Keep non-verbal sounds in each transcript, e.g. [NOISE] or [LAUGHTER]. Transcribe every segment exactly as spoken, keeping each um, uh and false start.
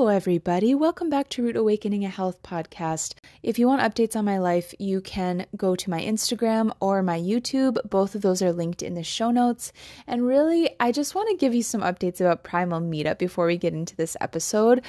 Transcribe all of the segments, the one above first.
Hello, everybody. Welcome back to Root Awakening, a health podcast. If you want updates on my life, you can go to my Instagram or my YouTube. Both of those are linked in the show notes. And really, I just want to give you some updates about Primal Meetup before we get into this episode.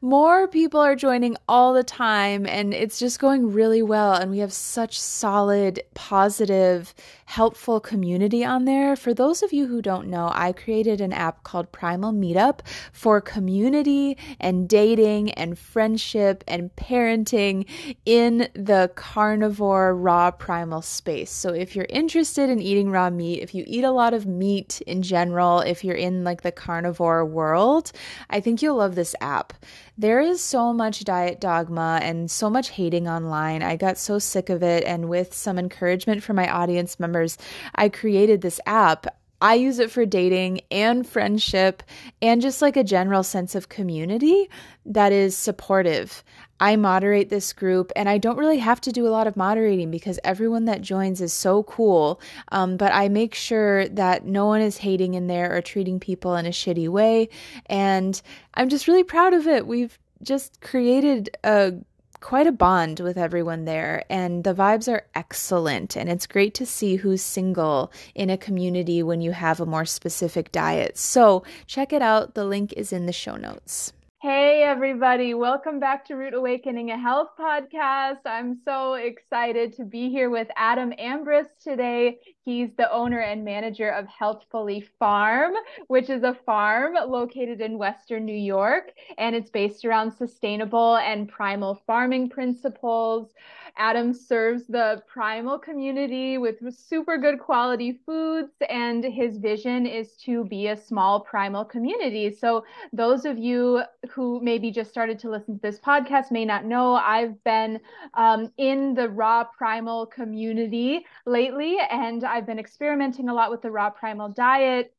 More people are joining all the time, and it's just going really well. And we have such solid, positive, helpful community on there. For those of you who don't know, I created an app called Primal Meetup for community and dating and friendship and parenting in the carnivore raw primal space. So if you're interested in eating raw meat, if you eat a lot of meat in general, if you're in like the carnivore world, I think you'll love this app. There is so much diet dogma and so much hating online. I got so sick of it, and with some encouragement from my audience members, I created this app. I use it for dating and friendship and just like a general sense of community that is supportive. I moderate this group, and I don't really have to do a lot of moderating because everyone that joins is so cool. Um, but I make sure that no one is hating in there or treating people in a shitty way. And I'm just really proud of it. We've just created a quite a bond with everyone there, and the vibes are excellent, and it's great to see who's single in a community when you have a more specific diet. So check it out. The link is in the show notes. Hey everybody, welcome back to Root Awakening, a health podcast. I'm so excited to be here with Adam Ambrus today. He's the owner and manager of Healthfully Farm, which is a farm located in Western New York, and it's based around sustainable and primal farming principles. Adam serves the primal community with super good quality foods, and his vision is to be a small primal community. So those of you who maybe just started to listen to this podcast may not know, I've been um, in the raw primal community lately, and I've been experimenting a lot with the raw primal diet.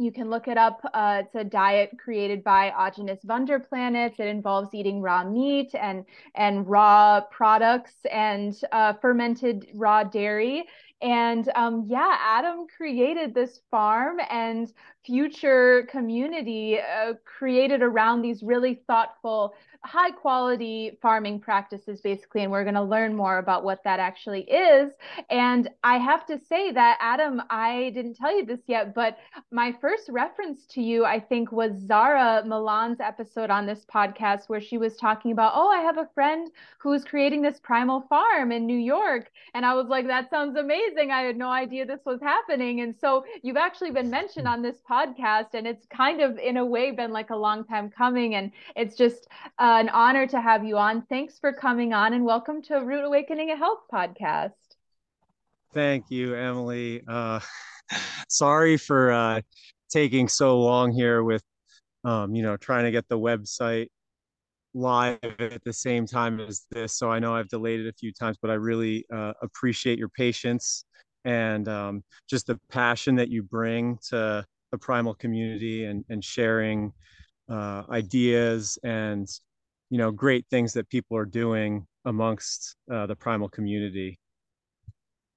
You can look it up. Uh, it's a diet created by Eugenius Wunderplanet. It involves eating raw meat and, and raw products and uh, fermented raw dairy. And um, yeah, Adam created this farm and future community uh, created around these really thoughtful, high quality farming practices, basically. And we're going to learn more about what that actually is. And I have to say that, Adam, I didn't tell you this yet, but my first reference to you, I think, was Zara Milan's episode on this podcast, where she was talking about, oh, I have a friend who's creating this primal farm in New York. And I was like, that sounds amazing. I had no idea this was happening. And so you've actually been mentioned on this podcast, and it's kind of in a way been like a long time coming. And it's just uh, an honor to have you on. Thanks for coming on, and welcome to Root Awakening, a health podcast. Thank you, Emily. Uh, sorry for uh, taking so long here with, um, you know, trying to get the website live at the same time as this. So I know I've delayed it a few times, but I really uh, appreciate your patience and um, just the passion that you bring to the primal community and, and sharing uh, ideas and, you know, great things that people are doing amongst uh, the primal community.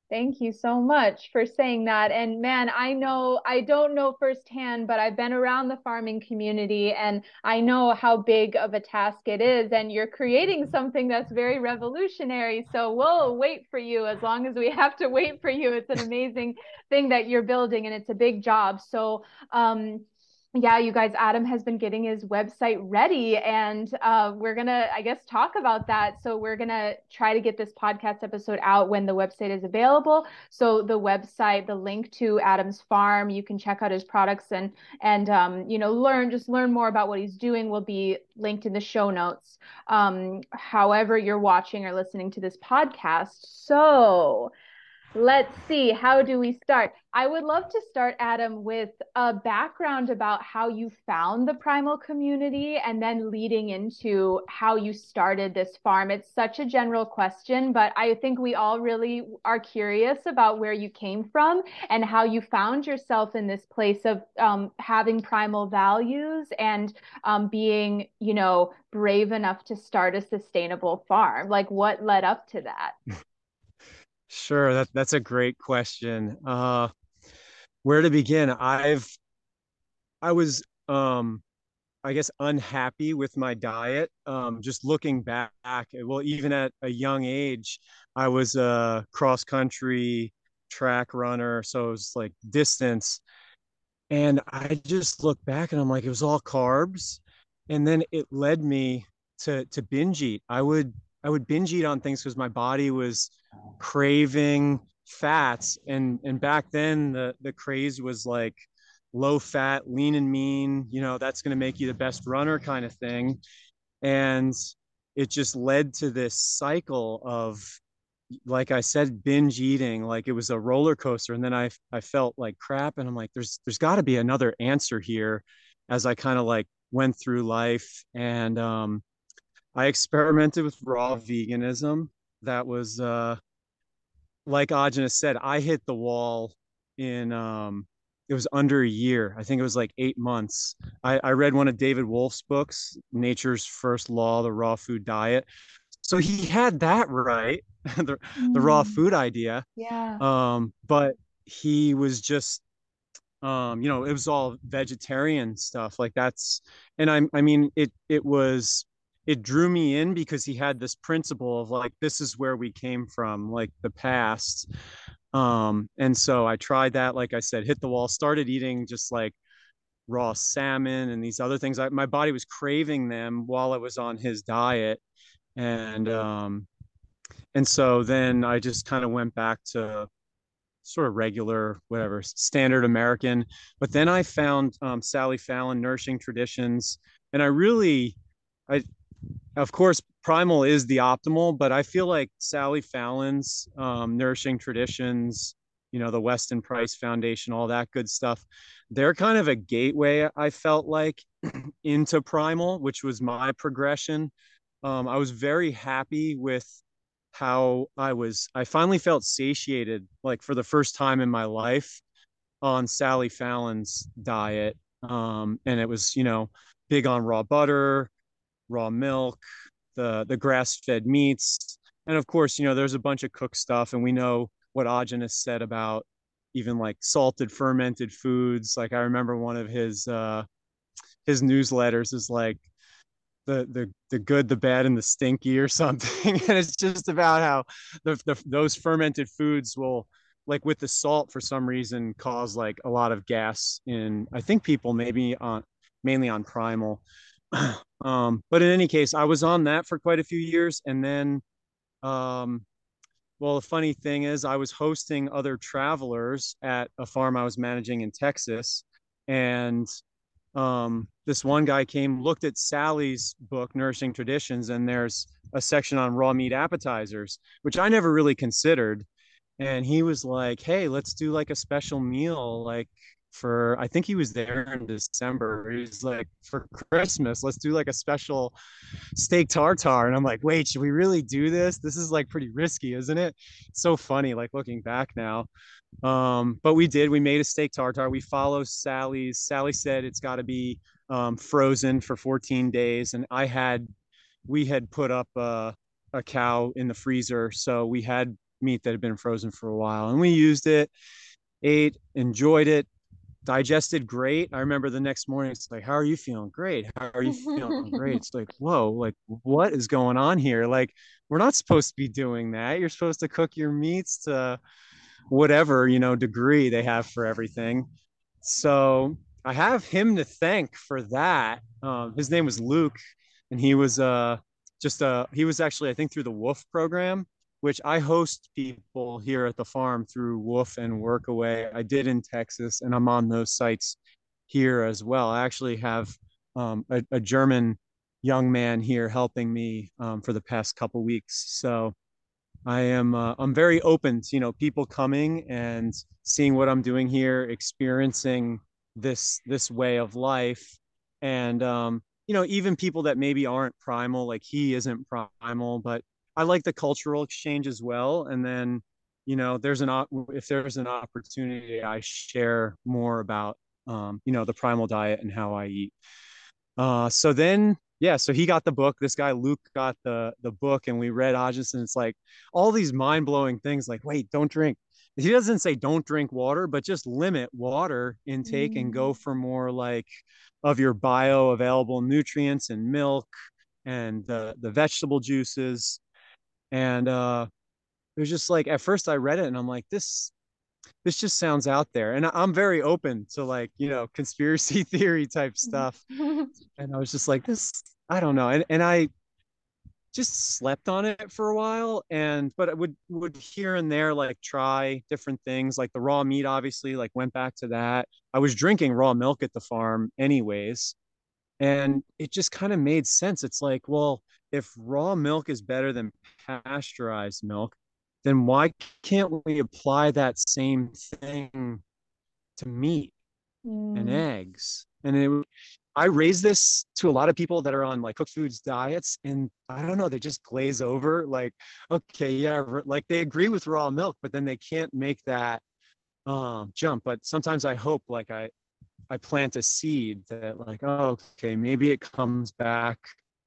Thank you so much for saying that. And man, I know, I don't know firsthand, but I've been around the farming community, and I know how big of a task it is. And you're creating something that's very revolutionary. So we'll wait for you as long as we have to wait for you. It's an amazing thing that you're building, and it's a big job. So, um, yeah, you guys, Adam has been getting his website ready, and uh, we're going to, I guess, talk about that. So we're going to try to get this podcast episode out when the website is available. So the website, the link to Adam's farm, you can check out his products and, and um, you know, learn, just learn more about what he's doing, will be linked in the show notes, um, however you're watching or listening to this podcast. So let's see, how do we start? I would love to start, Adam, with a background about how you found the primal community and then leading into how you started this farm. It's such a general question, but I think we all really are curious about where you came from and how you found yourself in this place of um, having primal values and um, being, you know, brave enough to start a sustainable farm. Like, what led up to that? Sure. That, that's a great question. Uh, where to begin? I've, I was, um, I guess, unhappy with my diet. Um, just looking back, well, even at a young age, I was a cross country track runner. So it was like distance. And I just look back and I'm like, it was all carbs. And then it led me to, to binge eat. I would, I would binge eat on things because my body was craving fats. And, and back then the, the craze was like, low fat, lean and mean, you know, that's going to make you the best runner kind of thing. And it just led to this cycle of, like I said, binge eating, like it was a roller coaster. And then I, I felt like crap. And I'm like, there's, there's gotta be another answer here, as I kind of like went through life. And, um, I experimented with raw veganism. That was, uh, like Agenus said, I hit the wall in, um, it was under a year. I think it was like eight months. I, I read one of David Wolf's books, Nature's First Law, The Raw Food Diet. So he had that right, the, mm. the raw food idea. Yeah. Um, but he was just, um, you know, it was all vegetarian stuff like that's, and I'm, I mean, it, it was, it drew me in because he had this principle of like, this is where we came from, like the past. Um, and so I tried that, like I said, hit the wall, started eating just like raw salmon and these other things. I, my body was craving them while I was on his diet. And, um, and so then I just kind of went back to sort of regular, whatever, standard American. But then I found, um, Sally Fallon, Nourishing Traditions. And I really, I, of course, primal is the optimal, but I feel like Sally Fallon's, um, Nourishing Traditions, you know, the Weston Price Foundation, all that good stuff, they're kind of a gateway, I felt like, into primal, which was my progression. Um, I was very happy with how I was, I finally felt satiated, like for the first time in my life, on Sally Fallon's diet. Um, and it was, you know, big on raw butter, raw milk, the the grass-fed meats, and of course, you know, there's a bunch of cooked stuff, and we know what Agenus said about even like salted fermented foods. Like I remember one of his uh his newsletters is like the the the good, the bad, and the stinky or something. And it's just about how the, the those fermented foods will, like with the salt, for some reason cause like a lot of gas in, I think, people, maybe on mainly on primal. Um, but in any case, I was on that for quite a few years. And then, um, well, the funny thing is I was hosting other travelers at a farm I was managing in Texas. And, um, this one guy came, looked at Sally's book, Nourishing Traditions, and there's a section on raw meat appetizers, which I never really considered. And he was like, hey, let's do like a special meal. Like, for, I think he was there in December. He was like, for Christmas, let's do like a special steak tartare. And I'm like, wait, should we really do this? This is like pretty risky, isn't it? It's so funny, like looking back now. Um, but we did, we made a steak tartare. We follow Sally's. Sally said it's got to be um, frozen for fourteen days. And I had, we had put up a, a cow in the freezer. So we had meat that had been frozen for a while, and we used it, ate, enjoyed it. Digested great. I remember the next morning, it's like, how are you feeling? Great. How are you feeling? Great. It's like, whoa, like what is going on here? Like, we're not supposed to be doing that. You're supposed to cook your meats to whatever, you know, degree they have for everything. So I have him to thank for that. Um, his name was Luke, and he was uh, just, uh, he was actually, I think, through the WWOOF program, which I host people here at the farm through WWOOF and Workaway. I did in Texas, and I'm on those sites here as well. I actually have um, a, a German young man here helping me um, for the past couple weeks. So I am, uh, I'm very open to, you know, people coming and seeing what I'm doing here, experiencing this, this way of life. And, um, you know, even people that maybe aren't primal, like he isn't primal, but I like the cultural exchange as well. And then, you know, there's an, op if there's an opportunity, I share more about, um, you know, the primal diet and how I eat. Uh, so then, yeah, so he got the book, this guy, Luke, got the, the book, and we read Agenus, and it's like all these mind blowing things like, wait, don't drink, he doesn't say don't drink water, but just limit water intake mm. and go for more like of your bioavailable nutrients and milk and the, the vegetable juices. And uh, it was just like, at first I read it and I'm like, this, this just sounds out there. And I'm very open to like, you know, conspiracy theory type stuff. And I was just like, this, I don't know. And, and I just slept on it for a while. And, but I would, would here and there, like try different things, like the raw meat, obviously, like went back to that. I was drinking raw milk at the farm anyways. And it just kind of made sense. It's like, well, if raw milk is better than pasteurized milk, then why can't we apply that same thing to meat mm. and eggs? And it, I raise this to a lot of people that are on like cooked foods diets, and I don't know, they just glaze over like, okay, yeah, like they agree with raw milk, but then they can't make that um, jump. But sometimes I hope like I, I plant a seed that like, oh, okay, maybe it comes back,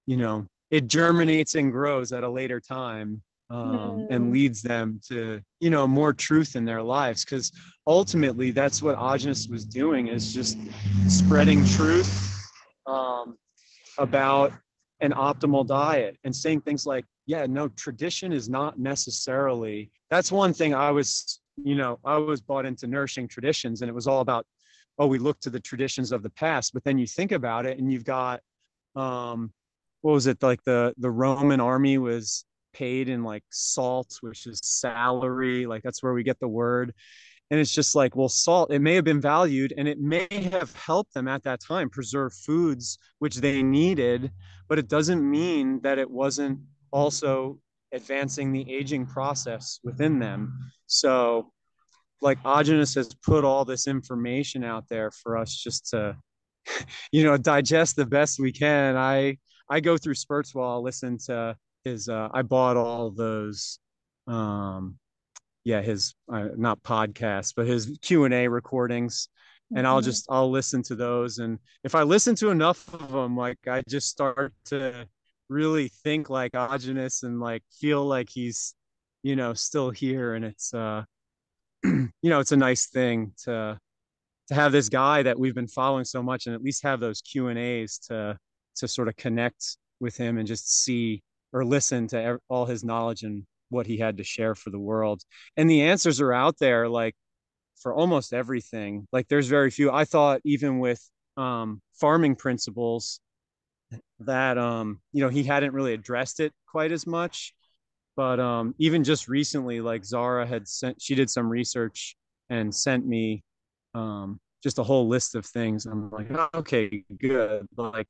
you know, it germinates and grows at a later time. Um, and leads them to, you know, more truth in their lives. Because ultimately that's what Agenus was doing, is just spreading truth um, about an optimal diet and saying things like, yeah, no, tradition is not necessarily, that's one thing I was, you know, I was bought into Nourishing Traditions, and it was all about, oh, we look to the traditions of the past. But then you think about it and you've got, um, what was it? Like the, the Roman army was paid in like salt, which is salary, like that's where we get the word. And it's just like, well, salt, it may have been valued and it may have helped them at that time preserve foods which they needed, but it doesn't mean that it wasn't also advancing the aging process within them. So like Agenus has put all this information out there for us just to, you know, digest the best we can. I I go through spurts while I listen to Is uh, I bought all those, um, yeah, his, uh, not podcasts, but his Q and A recordings. And mm-hmm. I'll just, I'll listen to those. And if I listen to enough of them, like I just start to really think like Agenus and like feel like he's, you know, still here. And it's, uh, you know, it's a nice thing to, to have this guy that we've been following so much, and at least have those Q and A's to, to sort of connect with him and just see or listen to all his knowledge and what he had to share for the world. And the answers are out there, like for almost everything. Like there's very few. I thought even with um, farming principles that, um, you know, he hadn't really addressed it quite as much, but um, even just recently, like Zara had sent, she did some research and sent me um, just a whole list of things. I'm like, okay, good. Like,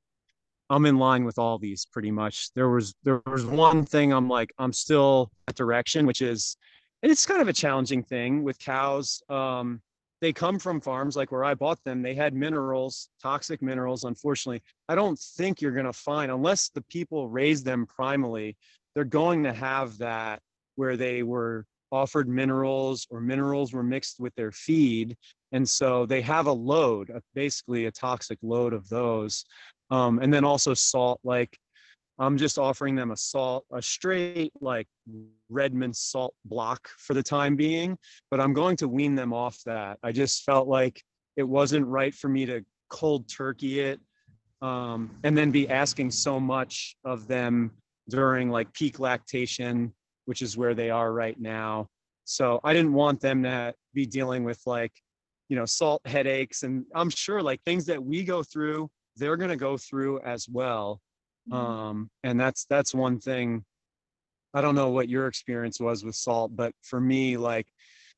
I'm in line with all these pretty much. There was, there was one thing I'm like, I'm still that direction, which is, and it's kind of a challenging thing with cows. Um, they come from farms like where I bought them. They had minerals, toxic minerals. Unfortunately, I don't think you're going to find, unless the people raise them primally, they're going to have that where they were offered minerals or minerals were mixed with their feed. And so they have a load, basically a toxic load of those. Um, and then also salt, like I'm just offering them a salt, a straight like Redmond salt block for the time being, but I'm going to wean them off that. I just felt like it wasn't right for me to cold turkey it um, and then be asking so much of them during like peak lactation, which is where they are right now. So I didn't want them to be dealing with like, you know, salt headaches. And I'm sure like things that we go through, they're going to go through as well. Um, and that's, that's one thing. I don't know what your experience was with salt, but for me, like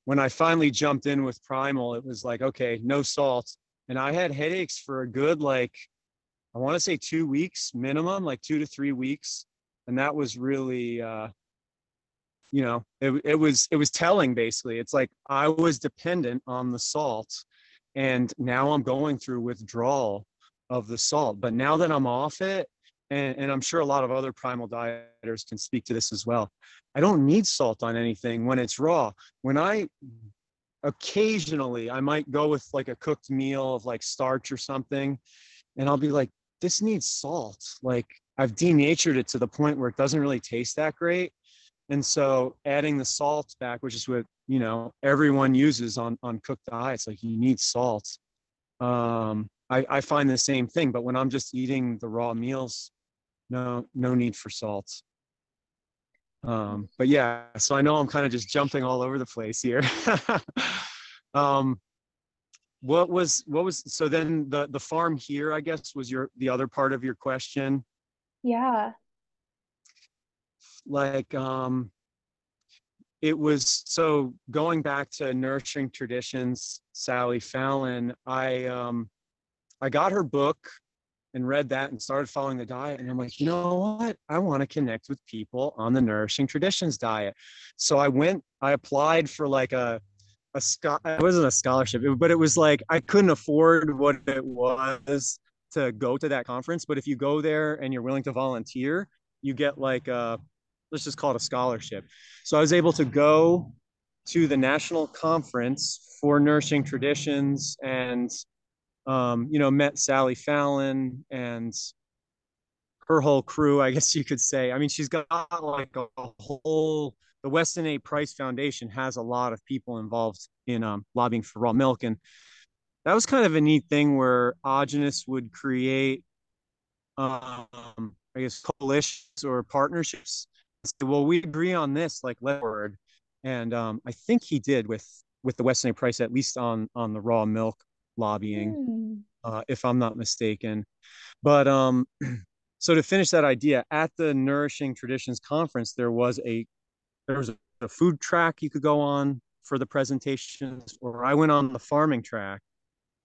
when I finally jumped in with Primal, it was like, okay, no salt. And I had headaches for a good, like, I want to say two weeks minimum, like two to three weeks. And that was really, uh, you know, it, it was, it was telling basically. It's like, I was dependent on the salt, and now I'm going through withdrawal of the salt. But now that I'm off it, and, and I'm sure a lot of other primal dieters can speak to this as well, I don't need salt on anything when it's raw. When I occasionally, I might go with like a cooked meal of like starch or something, and I'll be like, this needs salt. Like I've denatured it to the point where it doesn't really taste that great. And so adding the salt back, which is what, you know, everyone uses on, on cooked diets, like you need salt. Um, I, I find the same thing, but when I'm just eating the raw meals, no, no need for salt. Um, but yeah, so I know I'm kind of just jumping all over the place here. um, what was, what was, so then the, the farm here, I guess, was your, the other part of your question. Yeah. Like, um, it was, so going back to Nourishing Traditions, Sally Fallon, I, um, I got her book and read that and started following the diet. And I'm like, you know what? I want to connect with people on the Nourishing Traditions diet. So I went, I applied for like a, a scho- it wasn't a scholarship, but it was like, I couldn't afford what it was to go to that conference. But if you go there and you're willing to volunteer, you get like a, let's just call it a scholarship. So I was able to go to the national conference for Nourishing Traditions and, um, you know, met Sally Fallon and her whole crew, I guess you could say. I mean, she's got like a, a whole, the Weston A. Price Foundation has a lot of people involved in um, lobbying for raw milk. And that was kind of a neat thing where Agenus would create, um, I guess, coalitions or partnerships. So, well, we agree on this, like, let's word. And um, I think he did with, with the Weston A. Price, at least on, on the raw milk lobbying, mm. uh, if I'm not mistaken. But um, so to finish that idea, at the Nourishing Traditions Conference, there was a there was a food track you could go on for the presentations, or I went on the farming track.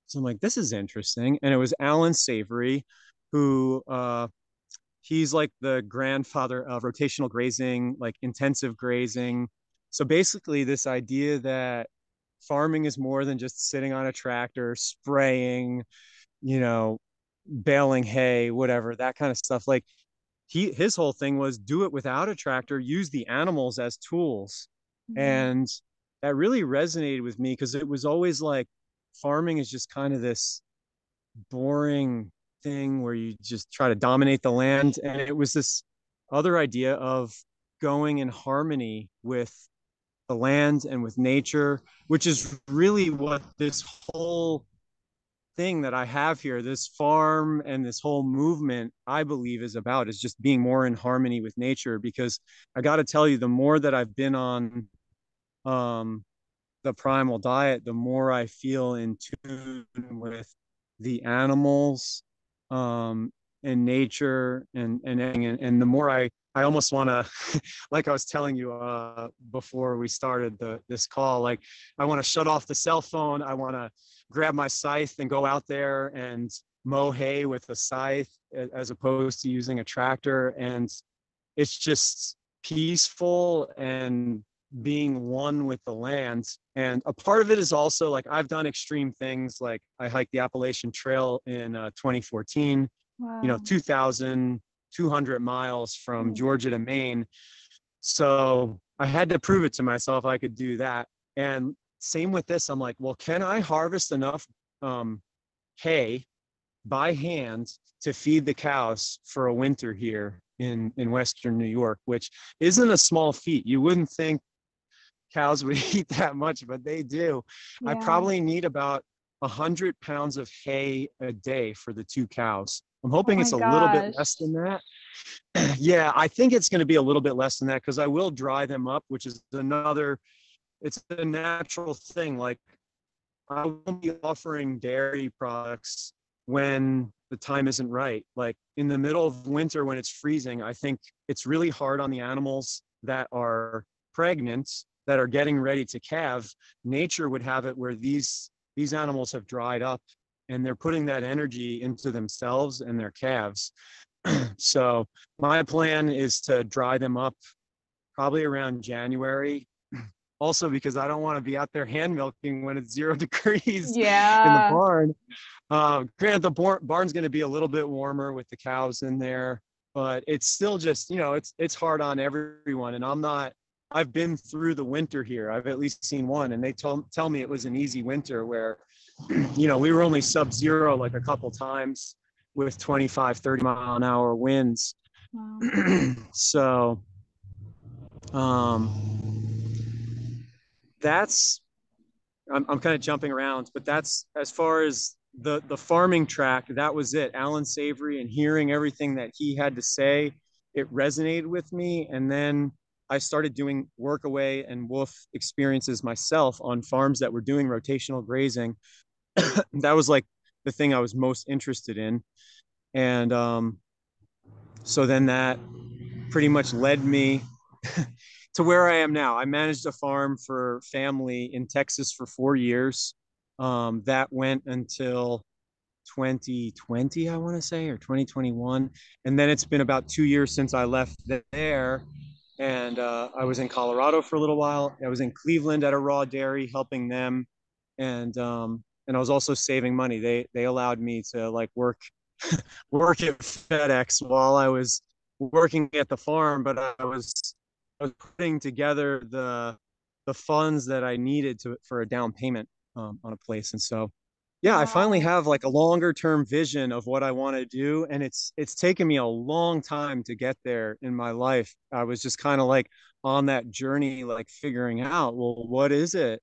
So I'm like, this is interesting. And it was Alan Savory, who uh, he's like the grandfather of rotational grazing, like intensive grazing. So basically this idea that farming is more than just sitting on a tractor, spraying, you know, baling hay, whatever, that kind of stuff. Like he, his whole thing was do it without a tractor, use the animals as tools. Mm-hmm. And that really resonated with me because it was always like farming is just kind of this boring thing where you just try to dominate the land. And it was this other idea of going in harmony with the land and with nature, which is really what this whole thing that I have here, this farm and this whole movement, I believe is about, is just being more in harmony with nature. Because I got to tell you, the more that I've been on um, the primal diet, the more I feel in tune with the animals um, and nature and, and, and, and the more I I almost want to, like I was telling you uh, before we started the, this call, like I want to shut off the cell phone. I want to grab my scythe and go out there and mow hay with a scythe as opposed to using a tractor. And it's just peaceful and being one with the land. And a part of it is also like I've done extreme things. Like I hiked the Appalachian Trail in uh, twenty fourteen, wow. You know, two thousand two hundred miles from Georgia to Maine. So I had to prove it to myself I could do that. And same with this, I'm like, well, can I harvest enough um, hay by hand to feed the cows for a winter here in, in Western New York, which isn't a small feat. You wouldn't think cows would eat that much, but they do. Yeah. I probably need about one hundred pounds of hay a day for the two cows. I'm hoping oh it's a gosh. little bit less than that. Yeah, I think it's going to be a little bit less than that because I will dry them up, which is another, it's a natural thing. Like I won't be offering dairy products when the time isn't right. Like in the middle of winter when it's freezing, I think it's really hard on the animals that are pregnant, that are getting ready to calve. Nature would have it where these, these animals have dried up and they're putting that energy into themselves and their calves. So my plan is to dry them up probably around January. Also, because I don't want to be out there hand milking when it's zero degrees yeah. in the barn. Uh, granted, the bar- barn's going to be a little bit warmer with the cows in there, but it's still just, you know, it's it's hard on everyone. And I'm not, I've been through the winter here. I've at least seen one. And they tell, tell me it was an easy winter where, you know, we were only sub-zero like a couple times with twenty-five, thirty mile an hour winds. Wow. So Um, that's, I'm, I'm kind of jumping around, but that's as far as the, the farming track, that was it. Alan Savory, and hearing everything that he had to say, it resonated with me. And then I started doing Workaway and WWOOF experiences myself on farms that were doing rotational grazing. That was like the thing I was most interested in. And um, so then that pretty much led me to where I am now. I managed a farm for family in Texas for four years. Um, that went until twenty twenty, I want to say, or twenty twenty-one. And then it's been about two years since I left there. And uh, I was in Colorado for a little while. I was in Cleveland at a raw dairy helping them. And um, and I was also saving money. They they allowed me to like work work at FedEx while I was working at the farm, but I was I was putting together the the funds that I needed to for a down payment um, on a place. And so, yeah, I finally have like a longer term vision of what I want to do, and it's it's taken me a long time to get there in my life. I was just kind of like on that journey, like figuring out, well, what is it?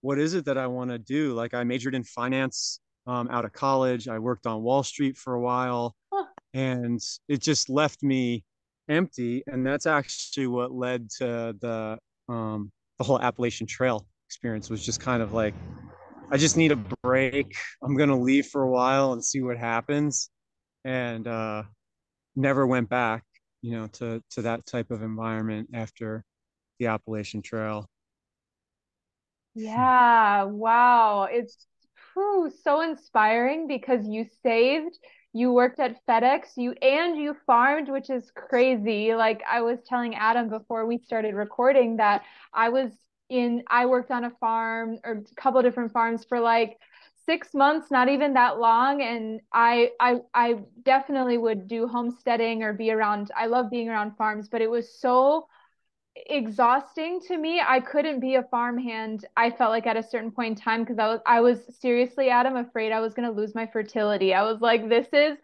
What is it that I want to do? Like, I majored in finance um, out of college. I worked on Wall Street for a while, huh. and it just left me empty. And that's actually what led to the um, the whole Appalachian Trail experience. Was just kind of like, I just need a break. I'm gonna leave for a while and see what happens. And uh, never went back, you know, to to that type of environment after the Appalachian Trail. Yeah, wow. It's whew, so inspiring, because you saved, you worked at FedEx, you and you farmed, which is crazy. Like, I was telling Adam before we started recording that I was in, I worked on a farm or a couple of different farms for like six months, not even that long. And I, I, I definitely would do homesteading or be around, I love being around farms, but it was so exhausting to me. I couldn't be a farmhand, I felt like, at a certain point in time, because I was I was seriously, Adam, afraid I was going to lose my fertility. I was like, this is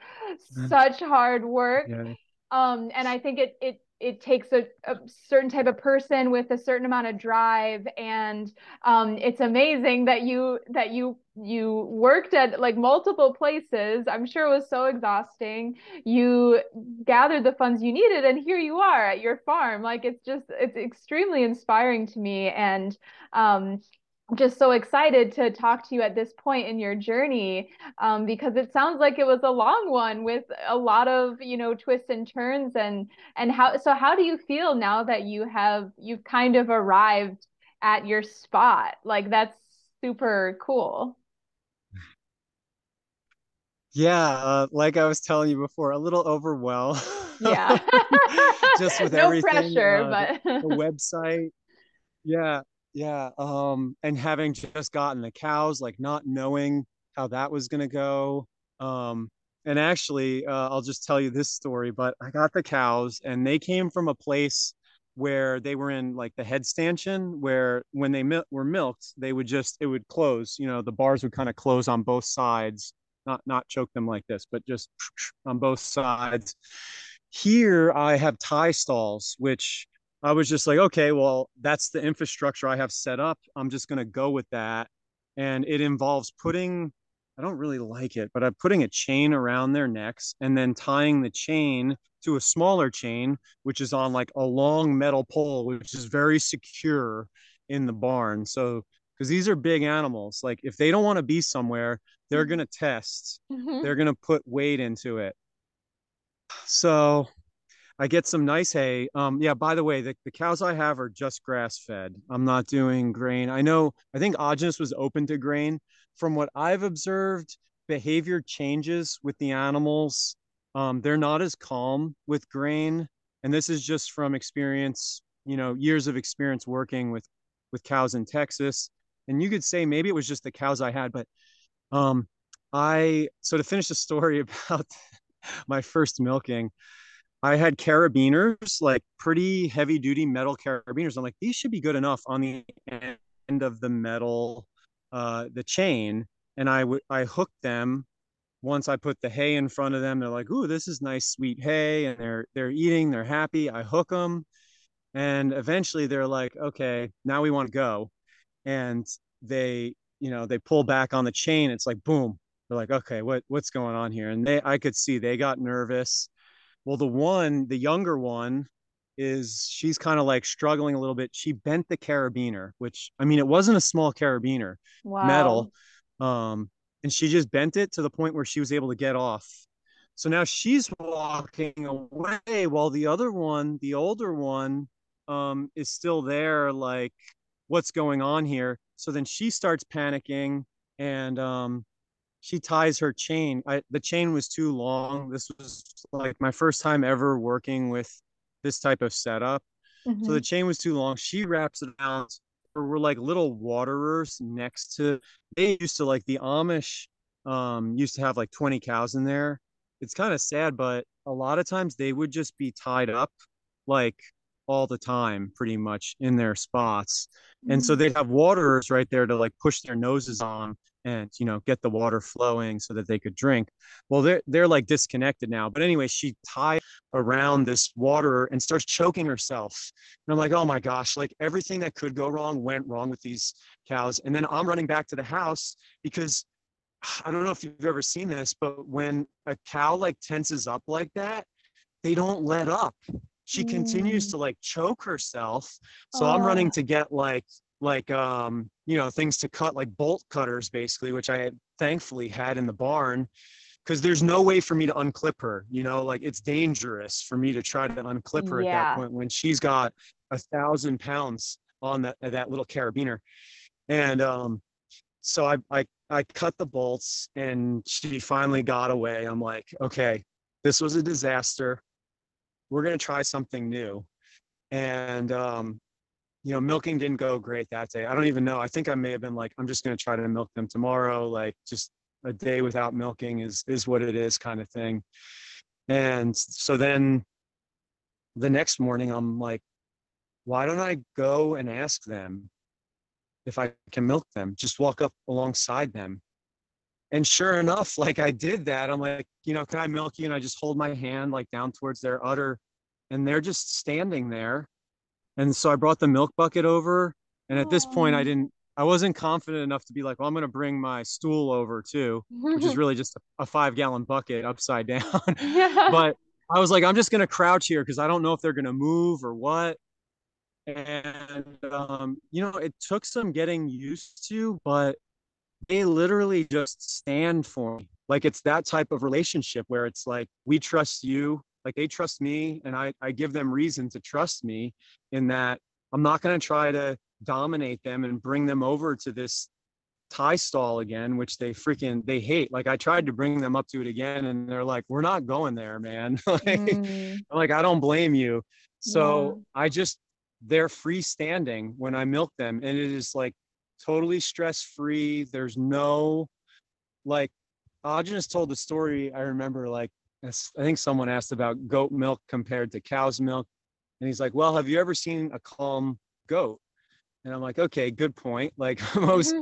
such hard work. Yeah. Um, and I think it it it takes a, a certain type of person with a certain amount of drive. And um, it's amazing that you that you you worked at like multiple places. I'm sure it was so exhausting. You gathered the funds you needed, and here you are at your farm. Like, it's just, it's extremely inspiring to me. And um, I'm just so excited to talk to you at this point in your journey, um, because it sounds like it was a long one with a lot of, you know, twists and turns. And, and how, so how do you feel now that you have, you've kind of arrived at your spot? Like, that's super cool. Yeah, uh, like I was telling you before, a little overwhelmed. Yeah, just with no everything. No pressure, uh, but the, the website. Yeah, yeah, um, and having just gotten the cows, like not knowing how that was gonna go. Um, and actually, uh, I'll just tell you this story. But I got the cows, and they came from a place where they were in like the head stanchion, where when they mil- were milked, they would just it would close. You know, the bars would kind of close on both sides. Not not choke them like this, but just on both sides. Here I have tie stalls, which I was just like, okay, well, that's the infrastructure I have set up. I'm just going to go with that. And it involves putting, I don't really like it, but I'm putting a chain around their necks and then tying the chain to a smaller chain, which is on like a long metal pole, which is very secure in the barn. So, because these are big animals, like if they don't want to be somewhere, they're going to test, mm-hmm. they're going to put weight into it. So I get some nice hay. Um, yeah, by the way, the, the cows I have are just grass fed. I'm not doing grain. I know, I think Agenus was open to grain. From what I've observed, behavior changes with the animals. Um, they're not as calm with grain. And this is just from experience, you know, years of experience working with, with cows in Texas. And you could say maybe it was just the cows I had, but Um, I, so to finish the story about my first milking, I had carabiners, like pretty heavy duty metal carabiners. I'm like, these should be good enough on the end of the metal, uh, the chain. And I would, I hooked them. Once I put the hay in front of them, they're like, ooh, this is nice, sweet hay. And they're, they're eating, they're happy. I hook them. And eventually they're like, okay, now we want to go. And they, you know, they pull back on the chain. It's like, boom. They're like, okay, what, what's going on here? And they, I could see they got nervous. Well, the one, the younger one is, she's kind of like struggling a little bit. She bent the carabiner, which, I mean, it wasn't a small carabiner, wow. metal. Um, and she just bent it to the point where she was able to get off. So now she's walking away while the other one, the older one, um, is still there. Like, what's going on here? So then she starts panicking, and um, she ties her chain. I, the chain was too long. This was like my first time ever working with this type of setup. Mm-hmm. So the chain was too long. She wraps it around. There were like little waterers next to, they used to like the Amish um, used to have like twenty cows in there. It's kind of sad, but a lot of times they would just be tied up like all the time, pretty much in their spots. Mm-hmm. And so they'd have waterers right there to like push their noses on and, you know, get the water flowing so that they could drink. Well, they're, they're like disconnected now. But anyway, she tied around this waterer and starts choking herself. And I'm like, oh my gosh, like everything that could go wrong went wrong with these cows. And then I'm running back to the house because I don't know if you've ever seen this, but when a cow like tenses up like that, they don't let up. She mm. continues to like choke herself. So oh. I'm running to get like, like, um, you know, things to cut, like bolt cutters, basically, which I had, thankfully had in the barn, because there's no way for me to unclip her, you know, like it's dangerous for me to try to unclip her yeah. at that point when she's got a thousand pounds on that, that little carabiner. And, um, so I, I, I cut the bolts and she finally got away. I'm like, okay, this was a disaster. We're going to try something new. And, um, you know, milking didn't go great that day. I don't even know. I think I may have been like, I'm just going to try to milk them tomorrow. Like just a day without milking is, is what it is kind of thing. And so then the next morning I'm like, why don't I go and ask them if I can milk them, just walk up alongside them? And sure enough, like I did that. I'm like, you know, can I milk you? And I just hold my hand like down towards their udder, and they're just standing there. And so I brought the milk bucket over. And at Aww. This point I didn't, I wasn't confident enough to be like, well, I'm going to bring my stool over too, which is really just a, a five gallon bucket upside down. yeah. But I was like, I'm just going to crouch here, 'cause I don't know if they're going to move or what. And, um, you know, it took some getting used to, but they literally just stand for me. Like, it's that type of relationship where it's like, we trust you, like they trust me. And I, I give them reason to trust me in that I'm not going to try to dominate them and bring them over to this tie stall again, which they freaking, they hate. Like I tried to bring them up to it again and they're like, we're not going there, man. Like, mm. I'm like, I don't blame you. So yeah. I just, they're freestanding when I milk them, and it is like totally stress-free. There's no, like, Agenus told the story. I remember, like, I think someone asked about goat milk compared to cow's milk. And he's like, well, have you ever seen a calm goat? And I'm like, okay, good point. Like most,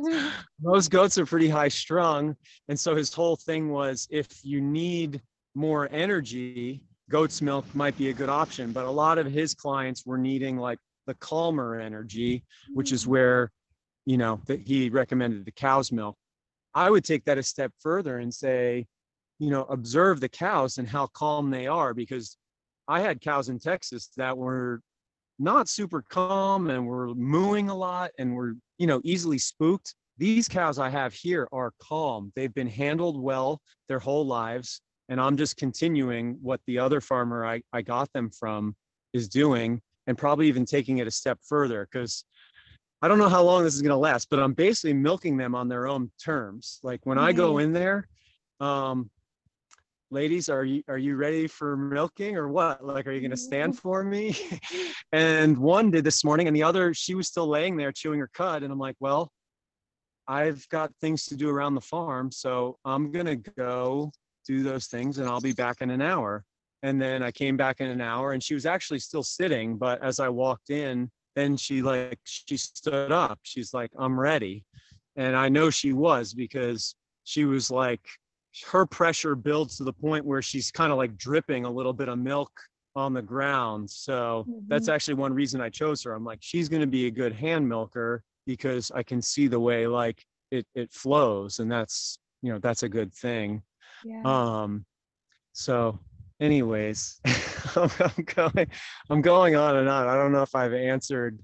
most goats are pretty high strung. And so his whole thing was, if you need more energy, goat's milk might be a good option. But a lot of his clients were needing like the calmer energy, which is where, you know, that he recommended the cow's milk. I would take that a step further and say, you know, observe the cows and how calm they are, because I had cows in Texas that were not super calm and were mooing a lot and were, you know, easily spooked. These cows I have here are calm. They've been handled well their whole lives. And I'm just continuing what the other farmer I, I got them from is doing, and probably even taking it a step further, because I don't know how long this is going to last, but I'm basically milking them on their own terms. Like when I go in there, um, ladies, are you, are you ready for milking or what? Like, are you going to stand for me? And one did this morning, and the other, she was still laying there chewing her cud. And I'm like, well, I've got things to do around the farm, so I'm going to go do those things and I'll be back in an hour. And then I came back in an hour and she was actually still sitting, but as I walked in, then she like, she stood up. She's like, I'm ready. And I know she was, because she was like, her pressure builds to the point where she's kind of like dripping a little bit of milk on the ground. So mm-hmm. that's actually one reason I chose her. I'm like, she's going to be a good hand milker because I can see the way like it it flows, and that's, you know, that's a good thing. Yeah. Um, so anyways, I'm, I'm going, I'm going on and on. I don't know if I've answered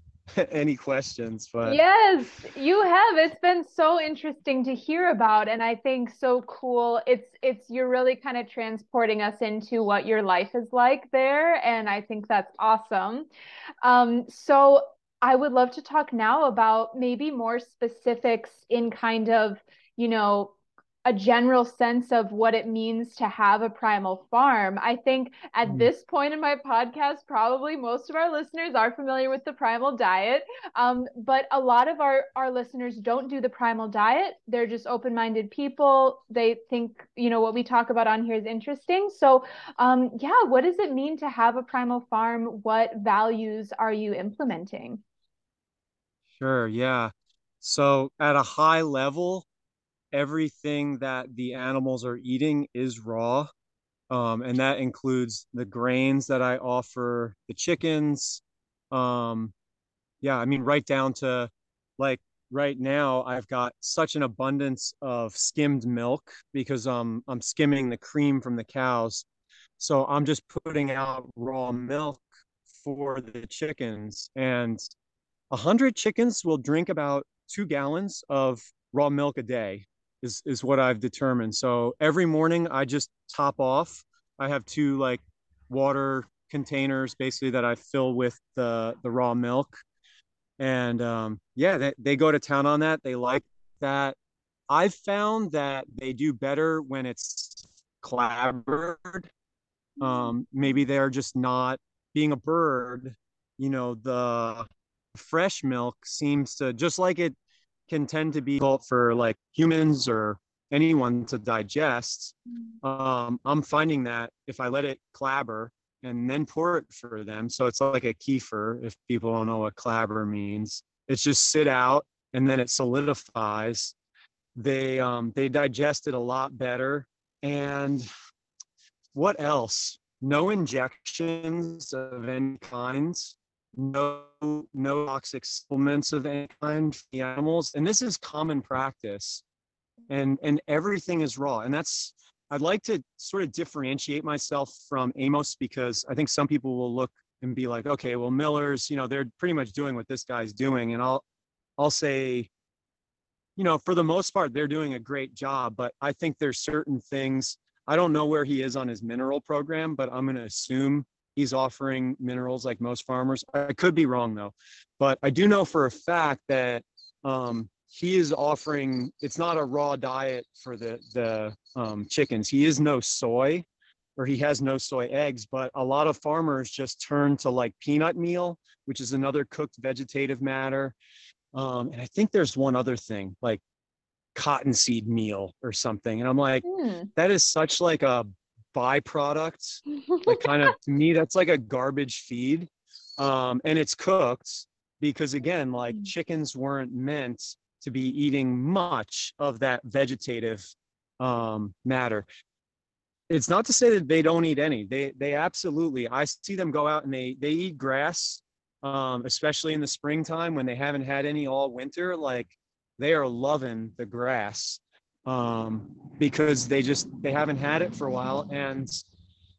any questions, but yes, you have. It's been so interesting to hear about, and I think so cool. It's it's you're really kind of transporting us into what your life is like there, and I think that's awesome. Um, so I would love to talk now about maybe more specifics in kind of, you know, a general sense of what it means to have a primal farm. I think at this point in my podcast, probably most of our listeners are familiar with the primal diet, um, but a lot of our, our listeners don't do the primal diet. They're just open-minded people. They think, you know, what we talk about on here is interesting. So um, yeah, what does it mean to have a primal farm? What values are you implementing? Sure, yeah. So at a high level, everything that the animals are eating is raw. Um, and that includes the grains that I offer the chickens. Um, yeah, I mean, right down to like right now, I've got such an abundance of skimmed milk because um, I'm skimming the cream from the cows. So I'm just putting out raw milk for the chickens, and a hundred chickens will drink about two gallons of raw milk a day. Is, is what I've determined. So every morning I just top off. I have two like water containers basically that I fill with the, the raw milk. And um, yeah, they, they go to town on that. They like that. I've found that they do better when it's clabbered. Um, maybe they're just not being a bird. You know, the fresh milk seems to, just like it can tend to be difficult for like humans or anyone to digest. Um, I'm finding that if I let it clabber and then pour it for them, so it's like a kefir, if people don't know what clabber means, it's just sit out and then it solidifies. They, um, they digest it a lot better. And what else? No injections of any kind. No, no toxic supplements of any kind for the animals. And this is common practice, and, and everything is raw. And that's, I'd like to sort of differentiate myself from Amos, because I think some people will look and be like, okay, well, Miller's, you know, they're pretty much doing what this guy's doing. And I'll, I'll say, you know, for the most part, they're doing a great job, but I think there's certain things, I don't know where he is on his mineral program, but I'm going to assume he's offering minerals like most farmers. I could be wrong though, but I do know for a fact that um, he is offering, it's not a raw diet for the, the um, chickens. He is no soy, or he has no soy eggs, but a lot of farmers just turn to like peanut meal, which is another cooked vegetative matter. Um, and I think there's one other thing, like cottonseed meal or something. And I'm like, mm. that is such like a byproduct, like kind of to me that's like a garbage feed, um and it's cooked because again, like chickens weren't meant to be eating much of that vegetative um matter. It's not to say that they don't eat any. They they absolutely, I see them go out and they they eat grass, um especially in the springtime when they haven't had any all winter. Like they are loving the grass, um because they just they haven't had it for a while. And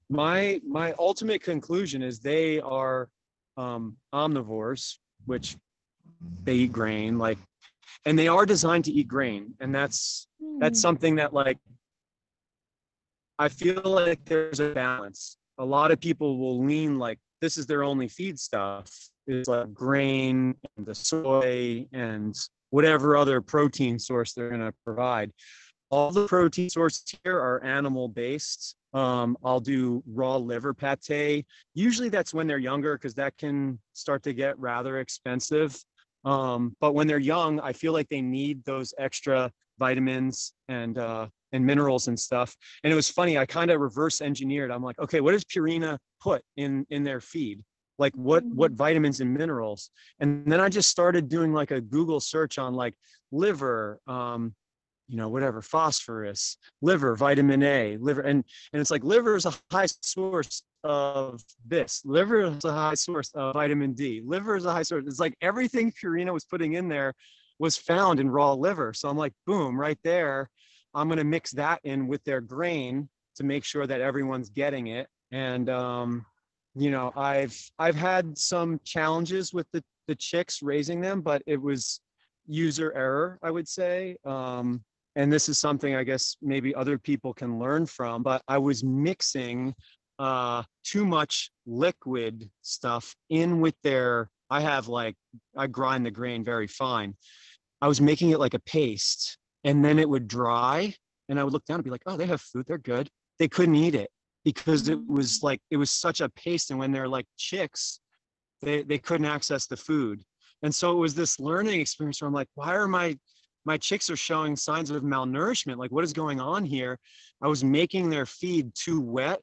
my my ultimate conclusion is they are um omnivores, which they eat grain, like, and they are designed to eat grain. And that's that's something that, like, I feel like there's a balance. A lot of people will lean like this is their only feed stuff is like grain and the soy and whatever other protein source they're going to provide. All the protein sources here are animal-based. Um, I'll do raw liver pate. Usually that's when they're younger because that can start to get rather expensive. Um, but when they're young, I feel like they need those extra vitamins and uh, and minerals and stuff. And it was funny, I kind of reverse engineered. I'm like, okay, what does Purina put in, in their feed? Like what, what vitamins and minerals? And then I just started doing like a Google search on like liver, um, you know, whatever, phosphorus, liver, vitamin A, liver. And, and it's like liver is a high source of this. Liver is a high source of vitamin D. Liver is a high source. It's like everything Purina was putting in there was found in raw liver. So I'm like, boom, right there. I'm going to mix that in with their grain to make sure that everyone's getting it. And, um, you know, I've, I've had some challenges with the, the chicks raising them, but it was user error, I would say. Um, and this is something I guess maybe other people can learn from, but I was mixing uh, too much liquid stuff in with their, I have like, I grind the grain very fine. I was making it like a paste, and then it would dry, and I would look down and be like, oh, they have food, they're good. They couldn't eat it because it was like, it was such a paste. And when they're like chicks, they, they couldn't access the food. And so it was this learning experience where I'm like, why are my, my chicks are showing signs of malnourishment? Like, what is going on here? I was making their feed too wet.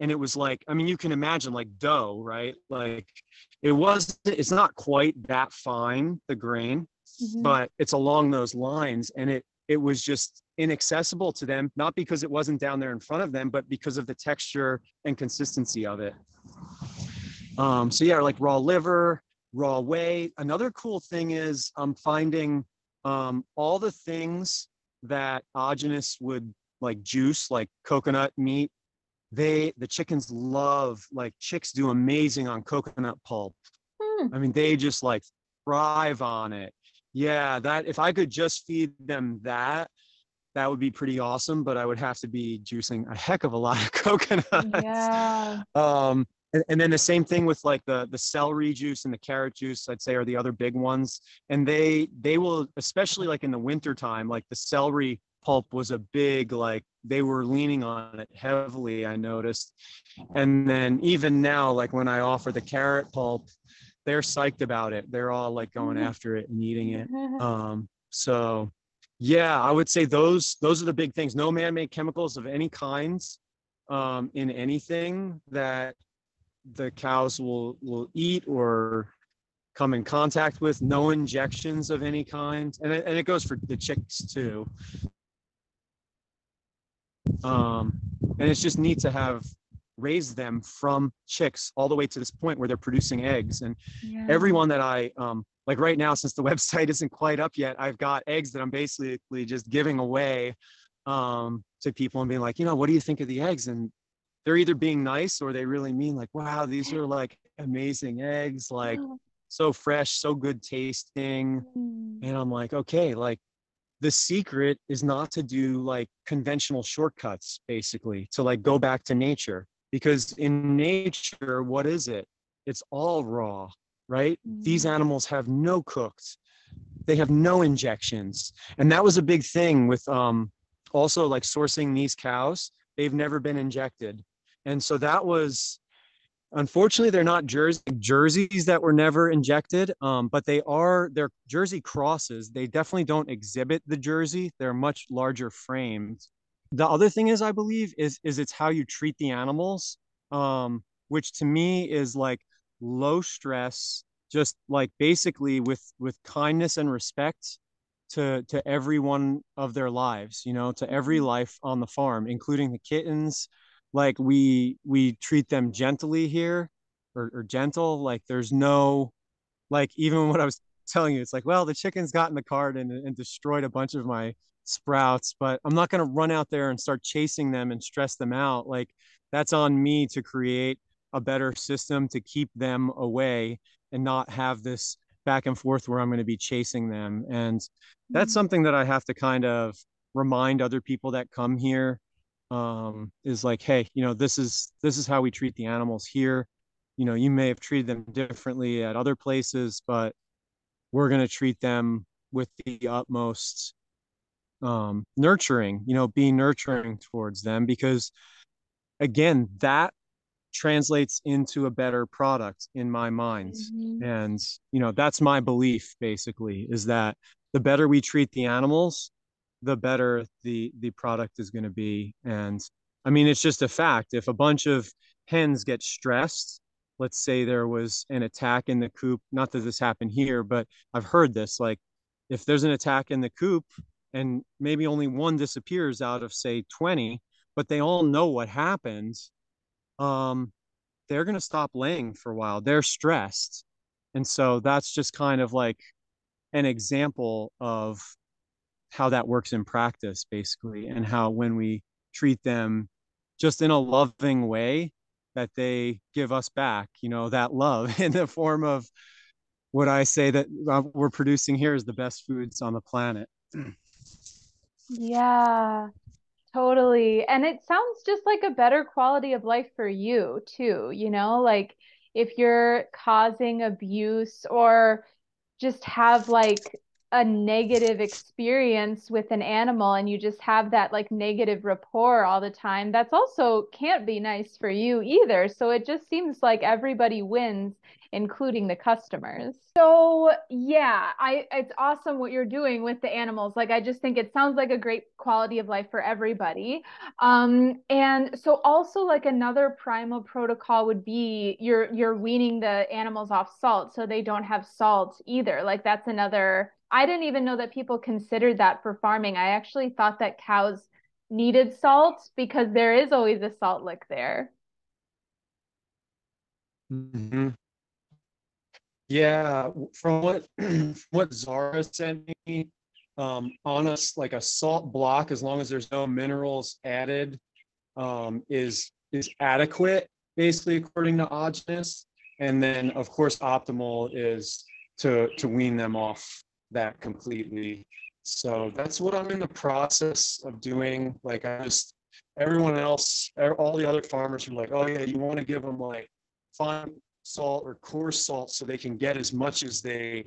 And it was like, I mean, you can imagine like dough, right? Like it was, it's not quite that fine, the grain, mm-hmm. but it's along those lines. And it, it was just inaccessible to them, not because it wasn't down there in front of them, but because of the texture and consistency of it. Um, so yeah, like raw liver, raw whey. Another cool thing is I'm finding um, all the things that Agenus would like juice, like coconut meat. They, the chickens love, like chicks do amazing on coconut pulp. Mm. I mean, they just like thrive on it. Yeah, that if I could just feed them that, that would be pretty awesome, but I would have to be juicing a heck of a lot of coconuts. Yeah. Um, and, and then the same thing with like the, the celery juice and the carrot juice, I'd say are the other big ones. And they, they will, especially like in the wintertime, like the celery pulp was a big, like they were leaning on it heavily, I noticed. And then even now, like when I offer the carrot pulp, they're psyched about it. They're all like going after it and eating it. Um, so yeah, I would say those, those are the big things. No man-made chemicals of any kinds um, in anything that the cows will, will eat or come in contact with. No injections of any kind. And it, and it goes for the chicks too. Um, and it's just neat to have raised them from chicks all the way to this point where they're producing eggs. And yeah. everyone that I, um, like right now, since the website isn't quite up yet, I've got eggs that I'm basically just giving away, um, to people and being like, you know, what do you think of the eggs? And they're either being nice or they really mean like, wow, these are like amazing eggs, like so fresh, so good tasting. And I'm like, okay, like, the secret is not to do like conventional shortcuts, basically, to like go back to nature, because in nature, what is it? It's all raw, right? Mm-hmm. These animals have no cooked, they have no injections. And that was a big thing with um, also like sourcing these cows, they've never been injected. And so that was, unfortunately, they're not jersey, jerseys that were never injected, um, but they are, they're jersey crosses. They definitely don't exhibit the jersey. They're much larger frames. The other thing is, I believe, is, is it's how you treat the animals, um, which to me is like low stress, just like basically with, with kindness and respect to, to every one of their lives, you know, to every life on the farm, including the kittens. Like we, we treat them gently here or, or gentle. Like there's no, like, even what I was telling you, it's like, well, the chickens got in the cart and, and destroyed a bunch of my sprouts, but I'm not going to run out there and start chasing them and stress them out. Like that's on me to create a better system to keep them away and not have this back and forth where I'm going to be chasing them. And that's something that I have to kind of remind other people that come here. Um, is like, hey, you know, this is, this is how we treat the animals here. You know, you may have treated them differently at other places, but we're going to treat them with the utmost, um, nurturing, you know, be nurturing towards them, because again, that translates into a better product in my mind. Mm-hmm. And, you know, that's my belief basically, is that the better we treat the animals, the better the the product is going to be. And I mean, it's just a fact. If a bunch of hens get stressed, let's say there was an attack in the coop, not that this happened here, but I've heard this, like if there's an attack in the coop and maybe only one disappears out of say twenty, but they all know what happened, um, they're going to stop laying for a while. They're stressed. And so that's just kind of like an example of how that works in practice, basically, and how when we treat them just in a loving way, that they give us back, you know, that love in the form of what I say that we're producing here is the best foods on the planet. Yeah, totally. And it sounds just like a better quality of life for you too, you know, like if you're causing abuse or just have like a negative experience with an animal and you just have that like negative rapport all the time, that's also can't be nice for you either. So it just seems like everybody wins, including the customers. So yeah, I, it's awesome what you're doing with the animals. Like, I just think it sounds like a great quality of life for everybody. Um, and so also like another primal protocol would be you're, you're weaning the animals off salt, so they don't have salt either. Like that's another, I didn't even know that people considered that for farming. I actually thought that cows needed salt because there is always a salt lick there. Mm-hmm. Yeah, from what from what Zara sent me, um, on us like a salt block, as long as there's no minerals added, um, is is adequate, basically, according to Agenus. And then, of course, optimal is to to wean them off that completely. So that's what I'm in the process of doing. Like, I just, everyone else, all the other farmers are like, oh yeah, you want to give them like fine salt or coarse salt so they can get as much as they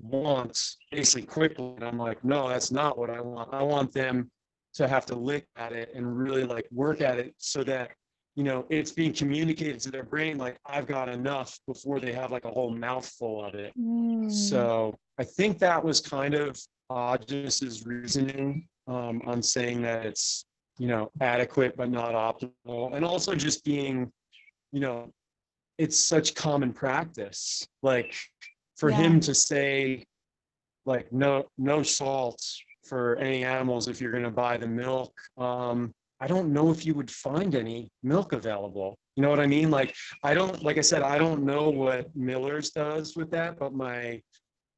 want basically quickly. And I'm like, no, that's not what I want. I want them to have to lick at it and really like work at it so that, you know, it's being communicated to their brain like, I've got enough, before they have like a whole mouthful of it. Mm. So I think that was kind of Agenus's reasoning um, on saying that it's, you know, adequate but not optimal. And also just being, you know, it's such common practice. Like for yeah. him to say like, no, no salt for any animals if you're going to buy the milk. Um, I don't know if you would find any milk available. You know what I mean? Like, I don't, like I said, I don't know what Miller's does with that, but my,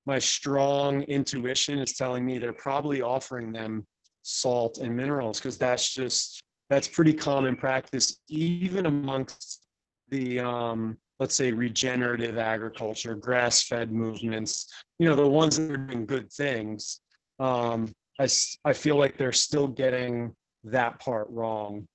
my strong intuition is telling me they're probably offering them salt and minerals, because that's just, that's pretty common practice, even amongst the, um, let's say, regenerative agriculture, grass-fed movements, you know, the ones that are doing good things. Um, I, I feel like they're still getting that part wrong.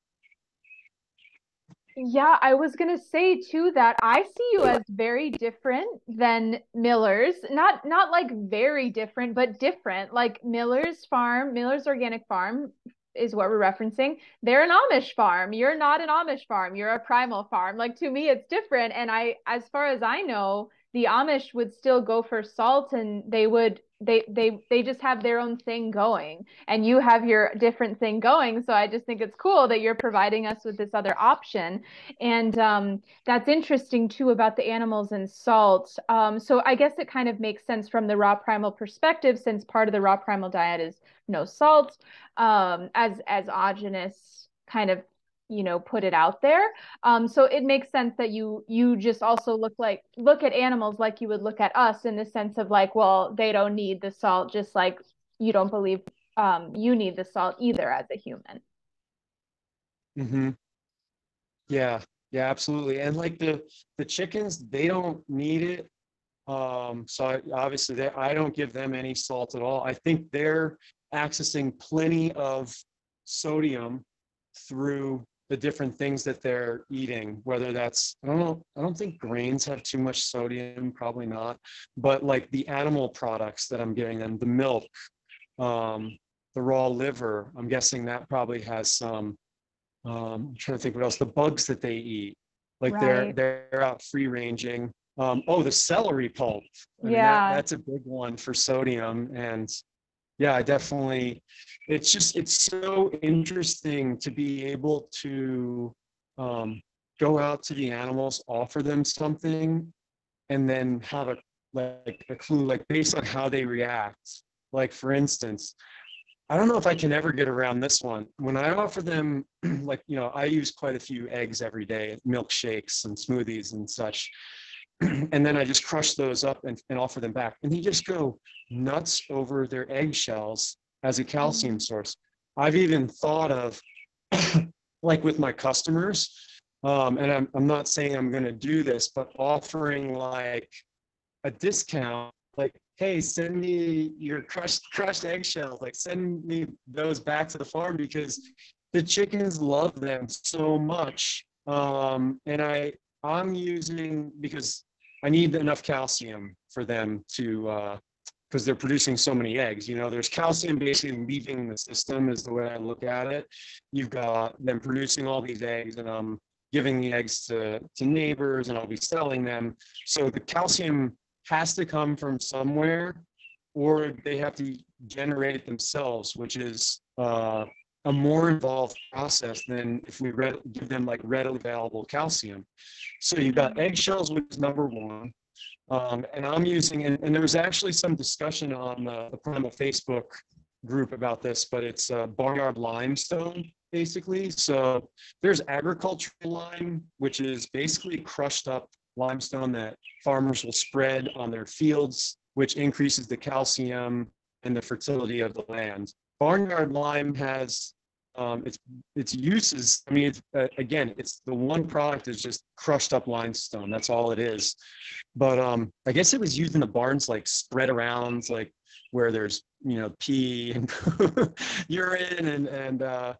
Yeah, I was going to say too that I see you as very different than Miller's. Not not like very different, but different. Like Miller's farm, Miller's organic farm is what we're referencing. They're an Amish farm. You're not an Amish farm. You're a primal farm. Like, to me, it's different. And I, as far as I know, the Amish would still go for salt, and they would, they, they, they just have their own thing going, and you have your different thing going. So I just think it's cool that you're providing us with this other option. And um, that's interesting too, about the animals and salt. Um, so I guess it kind of makes sense from the raw primal perspective, since part of the raw primal diet is no salt, um, as, as Agenus kind of, you know, put it out there. Um, so it makes sense that you, you just also look like, look at animals like you would look at us, in the sense of like, well, they don't need the salt, just like you don't believe um, you need the salt either as a human. Mm-hmm. Yeah. Yeah, absolutely. And like the, the chickens, they don't need it. Um, so I, obviously they, I don't give them any salt at all. I think they're accessing plenty of sodium through the different things that they're eating, whether that's, I don't know, I don't think grains have too much sodium, probably not, but like the animal products that I'm giving them, the milk, um, the raw liver, I'm guessing that probably has some, um, I'm trying to think what else, the bugs that they eat, like right. they're, they're out free ranging. Um, oh, the celery pulp. I mean, yeah. That, that's a big one for sodium. And yeah, I definitely, it's just, it's so interesting to be able to um, go out to the animals, offer them something, and then have a, like a clue, like based on how they react. Like for instance, I don't know if I can ever get around this one. When I offer them, like, you know, I use quite a few eggs every day, milkshakes and smoothies and such. And then I just crush those up and, and offer them back. And they just go nuts over their eggshells as a calcium source. I've even thought of, like with my customers, um, and I'm, I'm not saying I'm going to do this, but offering like a discount, like, hey, send me your crushed crushed eggshells, like send me those back to the farm because the chickens love them so much. Um, and I, I'm using, because I need enough calcium for them to, uh, because they're producing so many eggs, you know, there's calcium basically leaving the system is the way I look at it. You've got them producing all these eggs and I'm giving the eggs to, to neighbors and I'll be selling them. So the calcium has to come from somewhere or they have to generate it themselves, which is uh, a more involved process than if we read, give them like readily available calcium. So you've got eggshells, which is number one. Um, and I'm using, and, and there was actually some discussion on the, the Primal Facebook group about this, but it's uh, barnyard limestone, basically. So there's agricultural lime, which is basically crushed up limestone that farmers will spread on their fields, which increases the calcium and the fertility of the land. Barnyard lime has um, its its uses. I mean, it's, uh, again, it's the one product is just crushed up limestone. That's all it is. But um, I guess it was used in the barns, like spread arounds, like where there's, you know, pee and urine and and uh,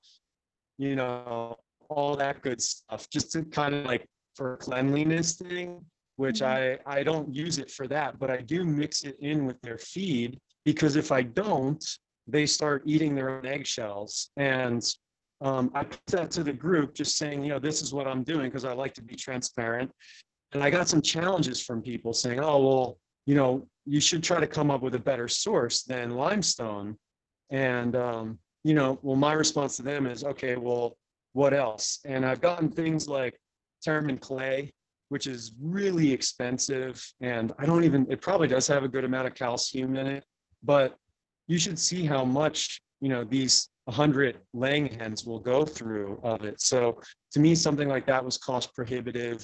you know, all that good stuff, just to kind of like for cleanliness thing, which I I don't use it for that, but I do mix it in with their feed because if I don't, they start eating their own eggshells. And um, I put that to the group just saying, you know, this is what I'm doing because I like to be transparent. And I got some challenges from people saying, oh, well, you know, you should try to come up with a better source than limestone. And, um, you know, well, my response to them is, okay, well, what else? And I've gotten things like termin clay, which is really expensive. And I don't even, it probably does have a good amount of calcium in it, but you should see how much, you know, these one hundred laying hens will go through of it. So to me, something like that was cost prohibitive.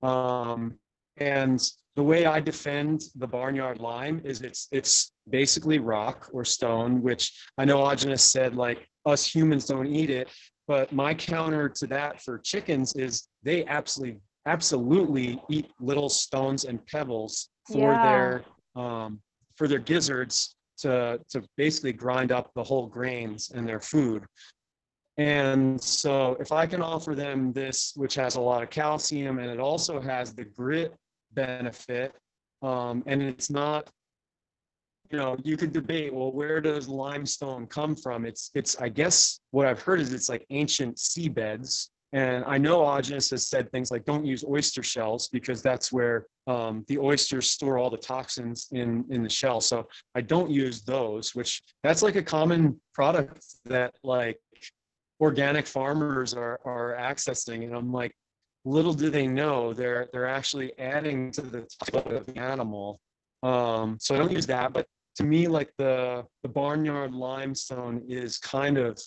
Um, and the way I defend the barnyard lime is it's it's basically rock or stone, which I know Agenus said, like, us humans don't eat it. But my counter to that for chickens is they absolutely, absolutely eat little stones and pebbles for yeah. their um, for their gizzards. To, to basically grind up the whole grains in their food. And so if I can offer them this, which has a lot of calcium and it also has the grit benefit, um, and it's not, you know, you could debate, well, where does limestone come from? It's, it's I guess what I've heard is it's like ancient seabeds. And I know Agenus has said things like don't use oyster shells because that's where um, the oysters store all the toxins in, in the shell. So I don't use those, which that's like a common product that like organic farmers are, are accessing. And I'm like, little do they know they're, they're actually adding to the type of the animal. Um, so I don't use that. But to me, like the, the barnyard limestone is kind of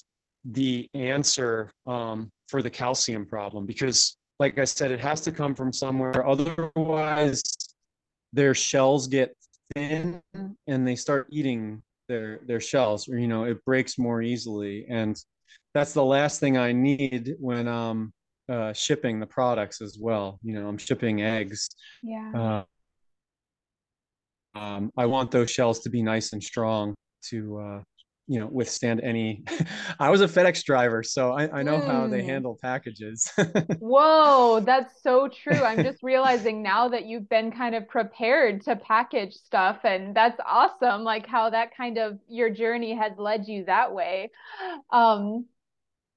the answer um, for the calcium problem, because like I said, it has to come from somewhere. Otherwise their shells get thin and they start eating their, their shells, or, you know, it breaks more easily. And that's the last thing I need when um, uh, shipping the products as well. You know, I'm shipping eggs. Yeah. Uh, um, I want those shells to be nice and strong to, uh, you know, withstand any, I was a FedEx driver, so I, I know mm. how they handle packages. Whoa, that's so true. I'm just realizing now that you've been kind of prepared to package stuff, and that's awesome. Like how that kind of, your journey has led you that way. Um,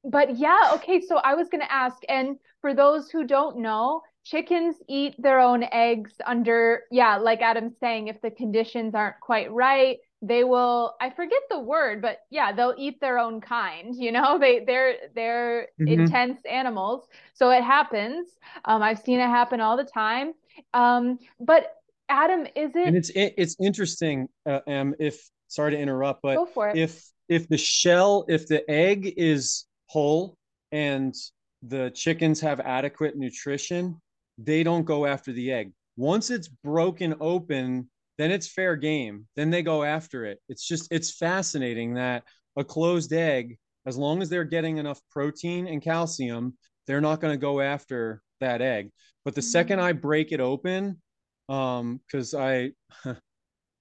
but yeah, okay. So I was going to ask, and for those who don't know, chickens eat their own eggs under, yeah, like Adam's saying, if the conditions aren't quite right, they will, I forget the word, but yeah, they'll eat their own kind, you know, they, they're, they're mm-hmm. intense animals. So it happens. Um, I've seen it happen all the time. Um, but Adam, is it, and it's, it's interesting, uh, um, if, sorry to interrupt, but go for it. if, if the shell, if the egg is whole and the chickens have adequate nutrition, they don't go after the egg. Once it's broken open, then it's fair game. Then they go after it. It's just, it's fascinating that a closed egg, as long as they're getting enough protein and calcium, they're not going to go after that egg. But the second I break it open, um, because I, uh,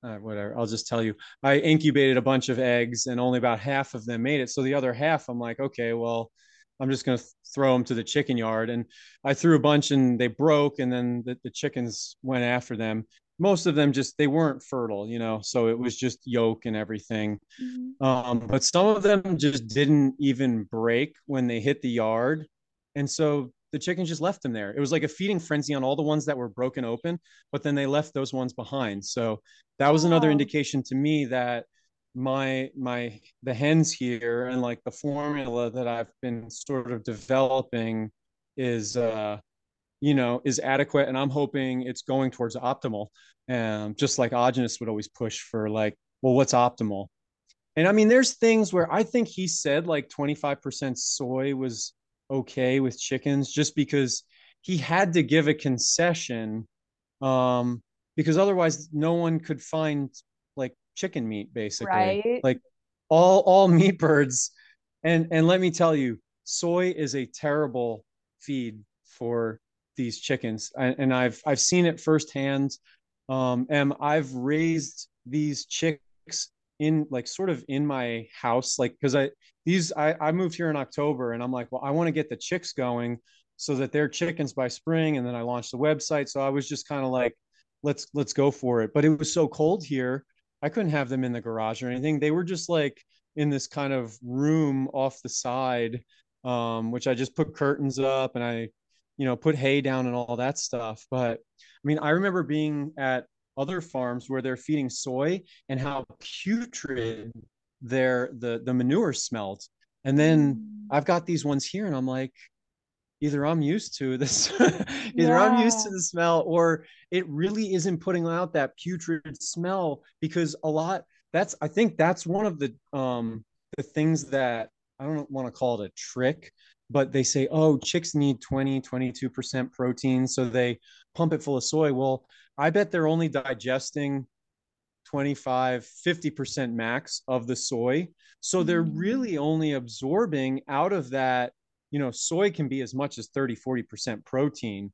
whatever, I'll just tell you, I incubated a bunch of eggs and only about half of them made it. So the other half, I'm like, okay, well, I'm just going to throw them to the chicken yard. And I threw a bunch and they broke, and then the, the chickens went after them. Most of them just, they weren't fertile, you know, so it was just yolk and everything. Mm-hmm. Um, but some of them just didn't even break when they hit the yard. And so the chickens just left them there. It was like a feeding frenzy on all the ones that were broken open, but then they left those ones behind. So that was oh. another indication to me that my, my, the hens here and like the formula that I've been sort of developing is, uh, you know, is adequate. And I'm hoping it's going towards optimal. Um, just like Agenus would always push for like, well, what's optimal? And I mean, there's things where I think he said like twenty-five percent soy was okay with chickens, just because he had to give a concession, um, because otherwise no one could find like chicken meat, basically, right? Like all, all meat birds. And, and let me tell you, soy is a terrible feed for these chickens. I, and I've, I've seen it firsthand. Um, and I've raised these chicks in like sort of in my house, like, cause I, these, I, I moved here in October and I'm like, well, I want to get the chicks going so that they're chickens by spring. And then I launched the website. So I was just kind of like, let's, let's go for it. But it was so cold here, I couldn't have them in the garage or anything. They were just like in this kind of room off the side, um, which I just put curtains up and I, you know, put hay down and all that stuff. But I mean, I remember being at other farms where they're feeding soy and how putrid their the the manure smelled. And then I've got these ones here and I'm like, either I'm used to this, either yeah. I'm used to the smell, or it really isn't putting out that putrid smell. Because a lot, that's, I think that's one of the, um, the things that, I don't want to call it a trick, but they say, oh, chicks need twenty, twenty-two percent protein, so they pump it full of soy. Well, I bet they're only digesting twenty-five, fifty percent max of the soy. So they're really only absorbing out of that, you know, soy can be as much as thirty, forty percent protein,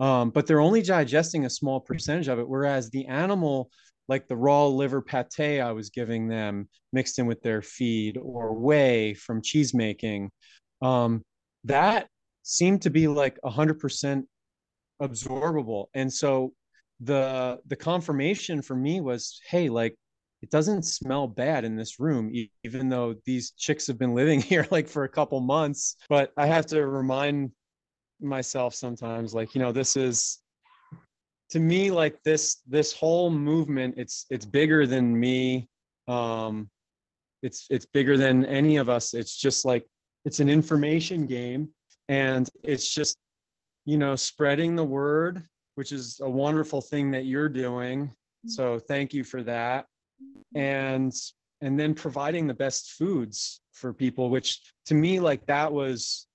um, but they're only digesting a small percentage of it. Whereas the animal, like the raw liver pate I was giving them mixed in with their feed, or whey from cheese making, um, that seemed to be like one hundred percent absorbable. And so the the confirmation for me was, hey, like, it doesn't smell bad in this room, e even though these chicks have been living here like for a couple months. But I have to remind myself sometimes, like, you know, this is, to me, like this this whole movement, it's it's bigger than me. Um, it's it's bigger than any of us. It's just like, it's an information game, and it's just, you know, spreading the word, which is a wonderful thing that you're doing. So thank you for that. And, and then providing the best foods for people, which to me, like that was,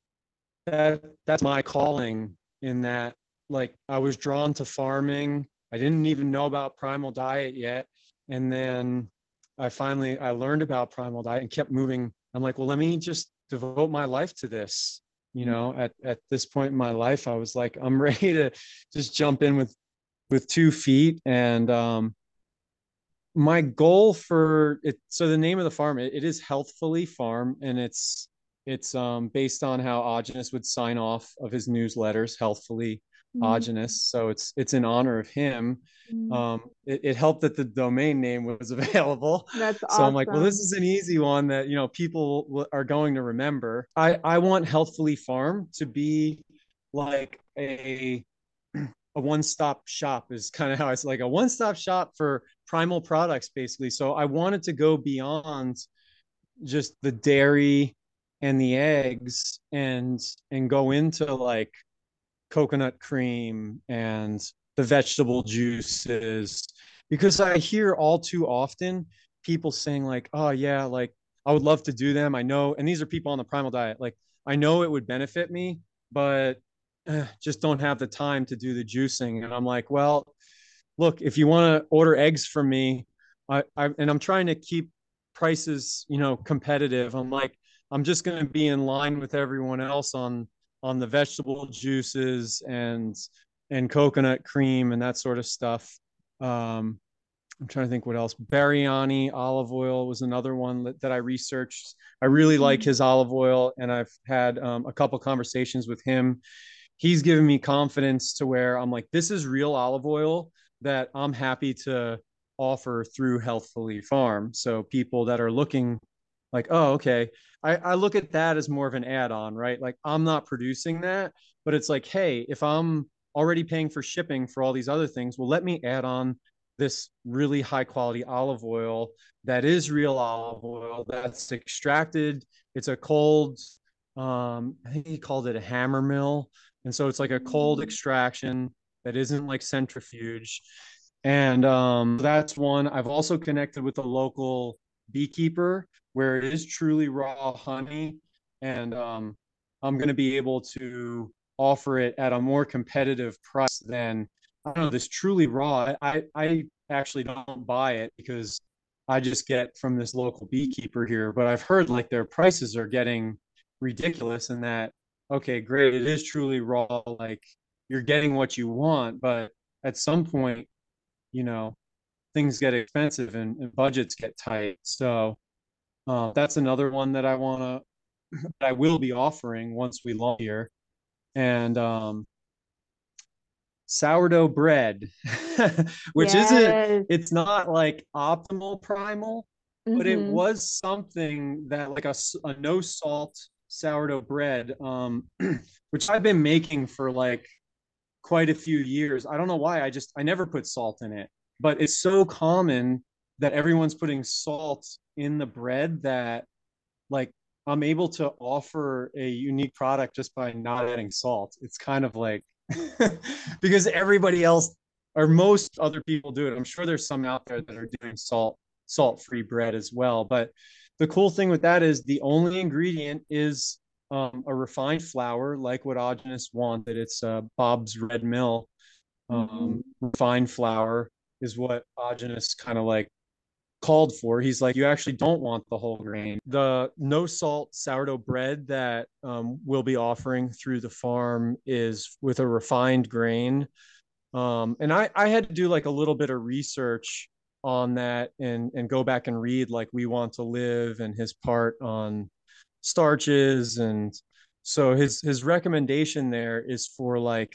that that's my calling, in that, like, I was drawn to farming. I didn't even know about Primal Diet yet. And then I finally, I learned about Primal Diet and kept moving. I'm like, well, let me just devote my life to this. You know, at, at this point in my life, I was like, I'm ready to just jump in with, with two feet. And, um, my goal for it, so the name of the farm, it, it is Healthfully Farm, and it's, it's, um, based on how Agenus would sign off of his newsletters, Healthfully Agenus. So it's, it's in honor of him. Um, it, it helped that the domain name was available. That's awesome. So I'm like, well, this is an easy one that, you know, people are going to remember. I, I want Healthfully Farm to be like a, a one-stop shop, is kind of how it's like a one-stop shop for primal products, basically. So I wanted to go beyond just the dairy and the eggs and, and go into like coconut cream and the vegetable juices, because I hear all too often people saying like, oh yeah, like I would love to do them. I know, and these are people on the primal diet. Like, I know it would benefit me, but uh, just don't have the time to do the juicing. And I'm like, well, look, if you want to order eggs from me, I, I and I'm trying to keep prices, you know, competitive. I'm like, I'm just going to be in line with everyone else on on the vegetable juices and and coconut cream and that sort of stuff. Um, I'm trying to think what else. Bariani olive oil was another one that, that I researched. I really like his olive oil, and I've had um, a couple conversations with him. He's given me confidence to where I'm like, this is real olive oil that I'm happy to offer through Healthfully Farm. So people that are looking like, oh, okay. I, I look at that as more of an add-on, right? Like, I'm not producing that, but it's like, hey, if I'm already paying for shipping for all these other things, well, let me add on this really high quality olive oil that is real olive oil that's extracted. It's a cold, um, I think he called it a hammer mill. And so it's like a cold extraction that isn't like centrifuge. And um, that's one. I've also connected with a local beekeeper where it is truly raw honey. And um, I'm going to be able to offer it at a more competitive price than, I don't know, this truly raw. I, I actually don't buy it because I just get from this local beekeeper here, but I've heard like their prices are getting ridiculous and that, okay, great. It is truly raw. Like, you're getting what you want, but at some point, you know, things get expensive and, and budgets get tight. So uh, that's another one that I want to, I will be offering once we launch here. And, um, sourdough bread, which yes. isn't, it's not like optimal primal, mm-hmm. but it was something that like a, a no salt sourdough bread, um, which I've been making for like quite a few years. I don't know why. I just, I never put salt in it, but it's so common that everyone's putting salt in the bread that like I'm able to offer a unique product just by not adding salt. It's kind of like, because everybody else or most other people do it. I'm sure there's some out there that are doing salt salt-free bread as well, but the cool thing with that is the only ingredient is um, a refined flour, like what Agenus wanted. It's uh, Bob's Red Mill. Um, mm-hmm. Refined flour is what Agenus kind of like called for. He's like, you actually don't want the whole grain. The no salt sourdough bread that um, we'll be offering through the farm is with a refined grain. Um, and I, I had to do like a little bit of research on that and, and go back and read like We Want to Live and his part on starches. And so his, his recommendation there is for like,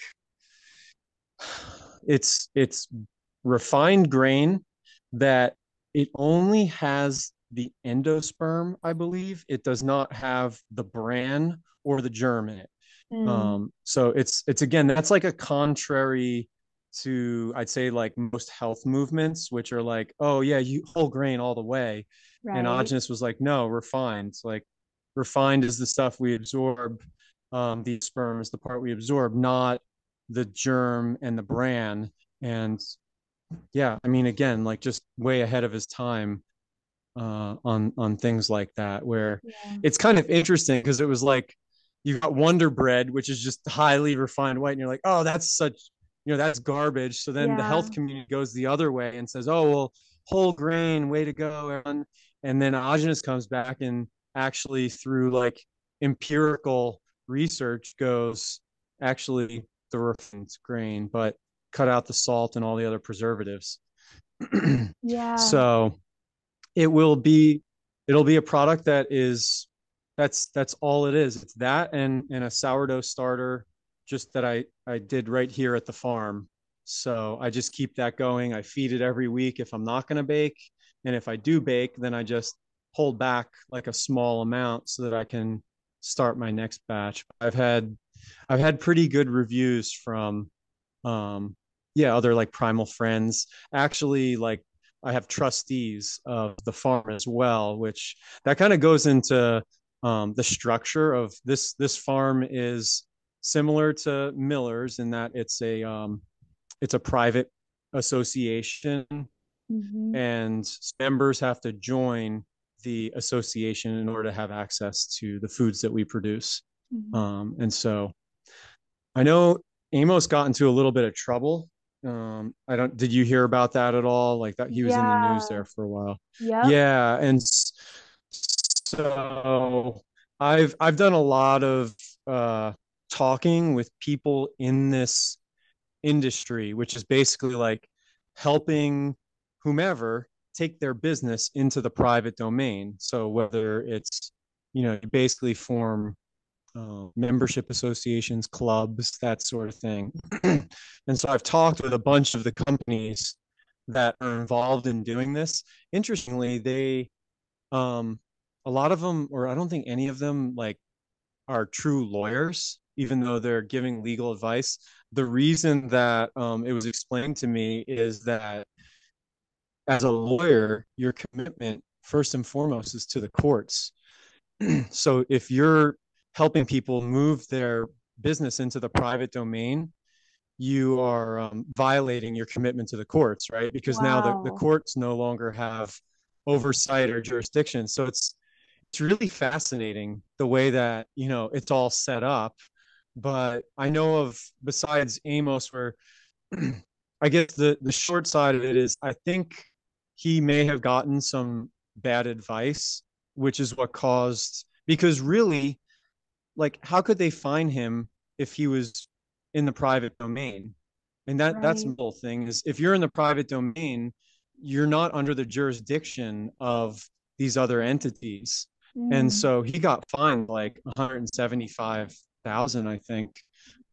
it's, it's refined grain that it only has the endosperm, I believe. It does not have the bran or the germ in it. Mm. Um, so it's, it's again, that's like a contrary to, I'd say, like most health movements, which are like, oh yeah, you whole grain all the way. Right. And Agenus was like, no, refined. Like refined is the stuff we absorb. Um, the sperm is the part we absorb, not the germ and the bran. And yeah, I mean, again, like just way ahead of his time uh, on on things like that, where yeah. It's kind of interesting because it was like you got Wonder Bread, which is just highly refined white, and you're like, oh, that's such, you know, that's garbage. So then yeah. The health community goes the other way and says, oh, well, whole grain, way to go, everyone. And then Agenus comes back and actually through like empirical research goes actually the refined grain, but cut out the salt and all the other preservatives. Yeah. So it will be, it'll be a product that is, that's, that's all it is. It's that and, and a sourdough starter just that I, I did right here at the farm. So I just keep that going. I feed it every week if I'm not going to bake. And if I do bake, then I just hold back like a small amount so that I can start my next batch. I've had, I've had pretty good reviews from, um yeah other like primal friends. Actually, like I have trustees of the farm as well, which that kind of goes into um the structure of this this farm is similar to Miller's in that it's a um it's a private association. Mm-hmm. And members have to join the association in order to have access to the foods that we produce. Mm-hmm. Um, and so I know Amos got into a little bit of trouble. Um, I don't, did you hear about that at all? Like that he was yeah. in the news there for a while. Yeah. Yeah. And so I've, I've done a lot of, uh, talking with people in this industry, which is basically like helping whomever take their business into the private domain. So whether it's, you know, you basically form uh, membership associations, clubs, that sort of thing. And so I've talked with a bunch of the companies that are involved in doing this. Interestingly, they, um, a lot of them, or I don't think any of them like are true lawyers, even though they're giving legal advice. The reason that um, it was explained to me is that as a lawyer, your commitment first and foremost is to the courts. So if you're helping people move their business into the private domain, you are um, violating your commitment to the courts, right? Because wow. now the, the courts no longer have oversight or jurisdiction. So it's it's really fascinating the way that, you know, it's all set up. But I know of, besides Amos, where I guess the, the short side of it is I think he may have gotten some bad advice, which is what caused, because really, like, how could they fine him if he was in the private domain? And that, right. that's the whole thing is if you're in the private domain, you're not under the jurisdiction of these other entities. Mm. And so he got fined like one hundred seventy-five thousand, I think.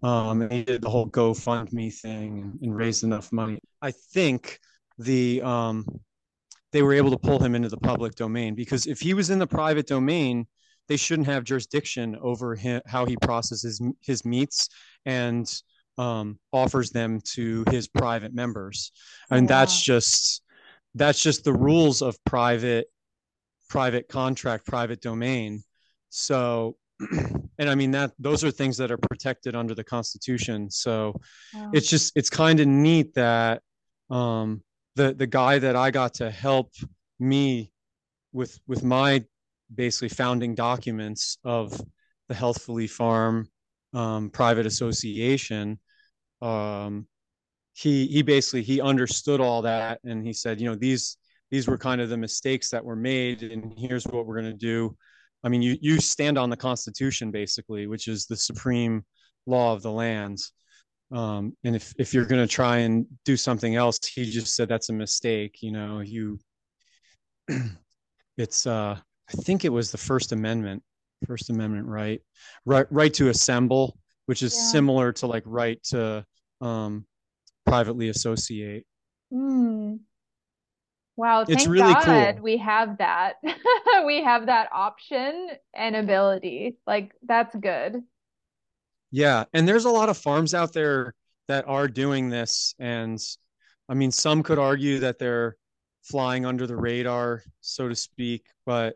Um, and he did the whole GoFundMe thing and, and raised enough money. I think the um, they were able to pull him into the public domain, because if he was in the private domain, they shouldn't have jurisdiction over him, how he processes his meats and um, offers them to his private members. And yeah. that's just that's just the rules of private private contract, private domain. So. And I mean, that those are things that are protected under the Constitution. So wow. it's just, it's kind of neat that um, the the guy that I got to help me with, with my basically founding documents of the Healthfully Farm um, private association, um, he he basically, he understood all that. And he said, you know, these, these were kind of the mistakes that were made, and here's what we're going to do. I mean, you, you stand on the Constitution, basically, which is the supreme law of the land. Um, and if, if you're going to try and do something else, he just said, that's a mistake. You know, you, it's, uh, I think it was the First Amendment, First Amendment, right, right, right to assemble, which is yeah. similar to like right to um, privately associate. Mm. Wow, thank it's really God cool. we have that. We have that option and ability. Like, that's good. Yeah, and there's a lot of farms out there that are doing this. And I mean, some could argue that they're flying under the radar, so to speak. But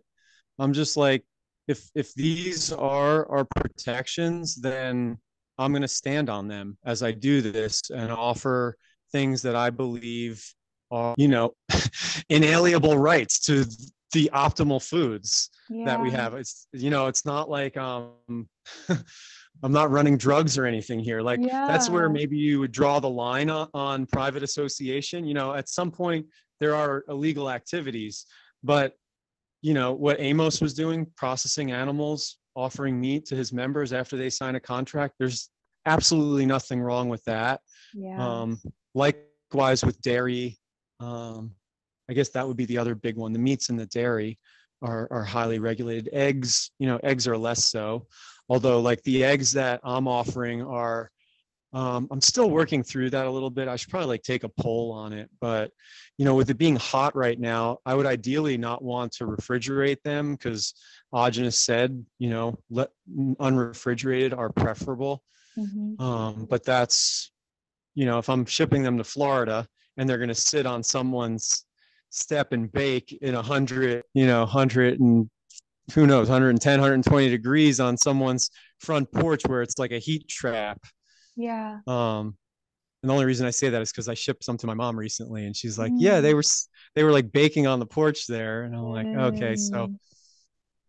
I'm just like, if if these are our protections, then I'm going to stand on them as I do this and offer things that I believe are, you know, inalienable rights to the optimal foods yeah. that we have. It's, you know, it's not like um I'm not running drugs or anything here. Like yeah. that's where maybe you would draw the line on, on private association. You know, at some point there are illegal activities, but you know what Amos was doing, processing animals, offering meat to his members after they sign a contract, there's absolutely nothing wrong with that. Yeah. Um, likewise with dairy. Um, I guess that would be the other big one. The meats and the dairy are, are highly regulated. Eggs, you know, eggs are less so. Although like the eggs that I'm offering are, um, I'm still working through that a little bit. I should probably like take a poll on it, but you know, with it being hot right now, I would ideally not want to refrigerate them, because Agenus said, you know, let, unrefrigerated are preferable. Mm-hmm. Um, but that's, you know, if I'm shipping them to Florida and they're going to sit on someone's step and bake in a hundred, you know, hundred and who knows, one ten, one twenty degrees on someone's front porch where it's like a heat trap. Yeah. Um, And the only reason I say that is because I shipped some to my mom recently, and she's like, mm. yeah, they were, they were like baking on the porch there. And I'm like, mm. okay, so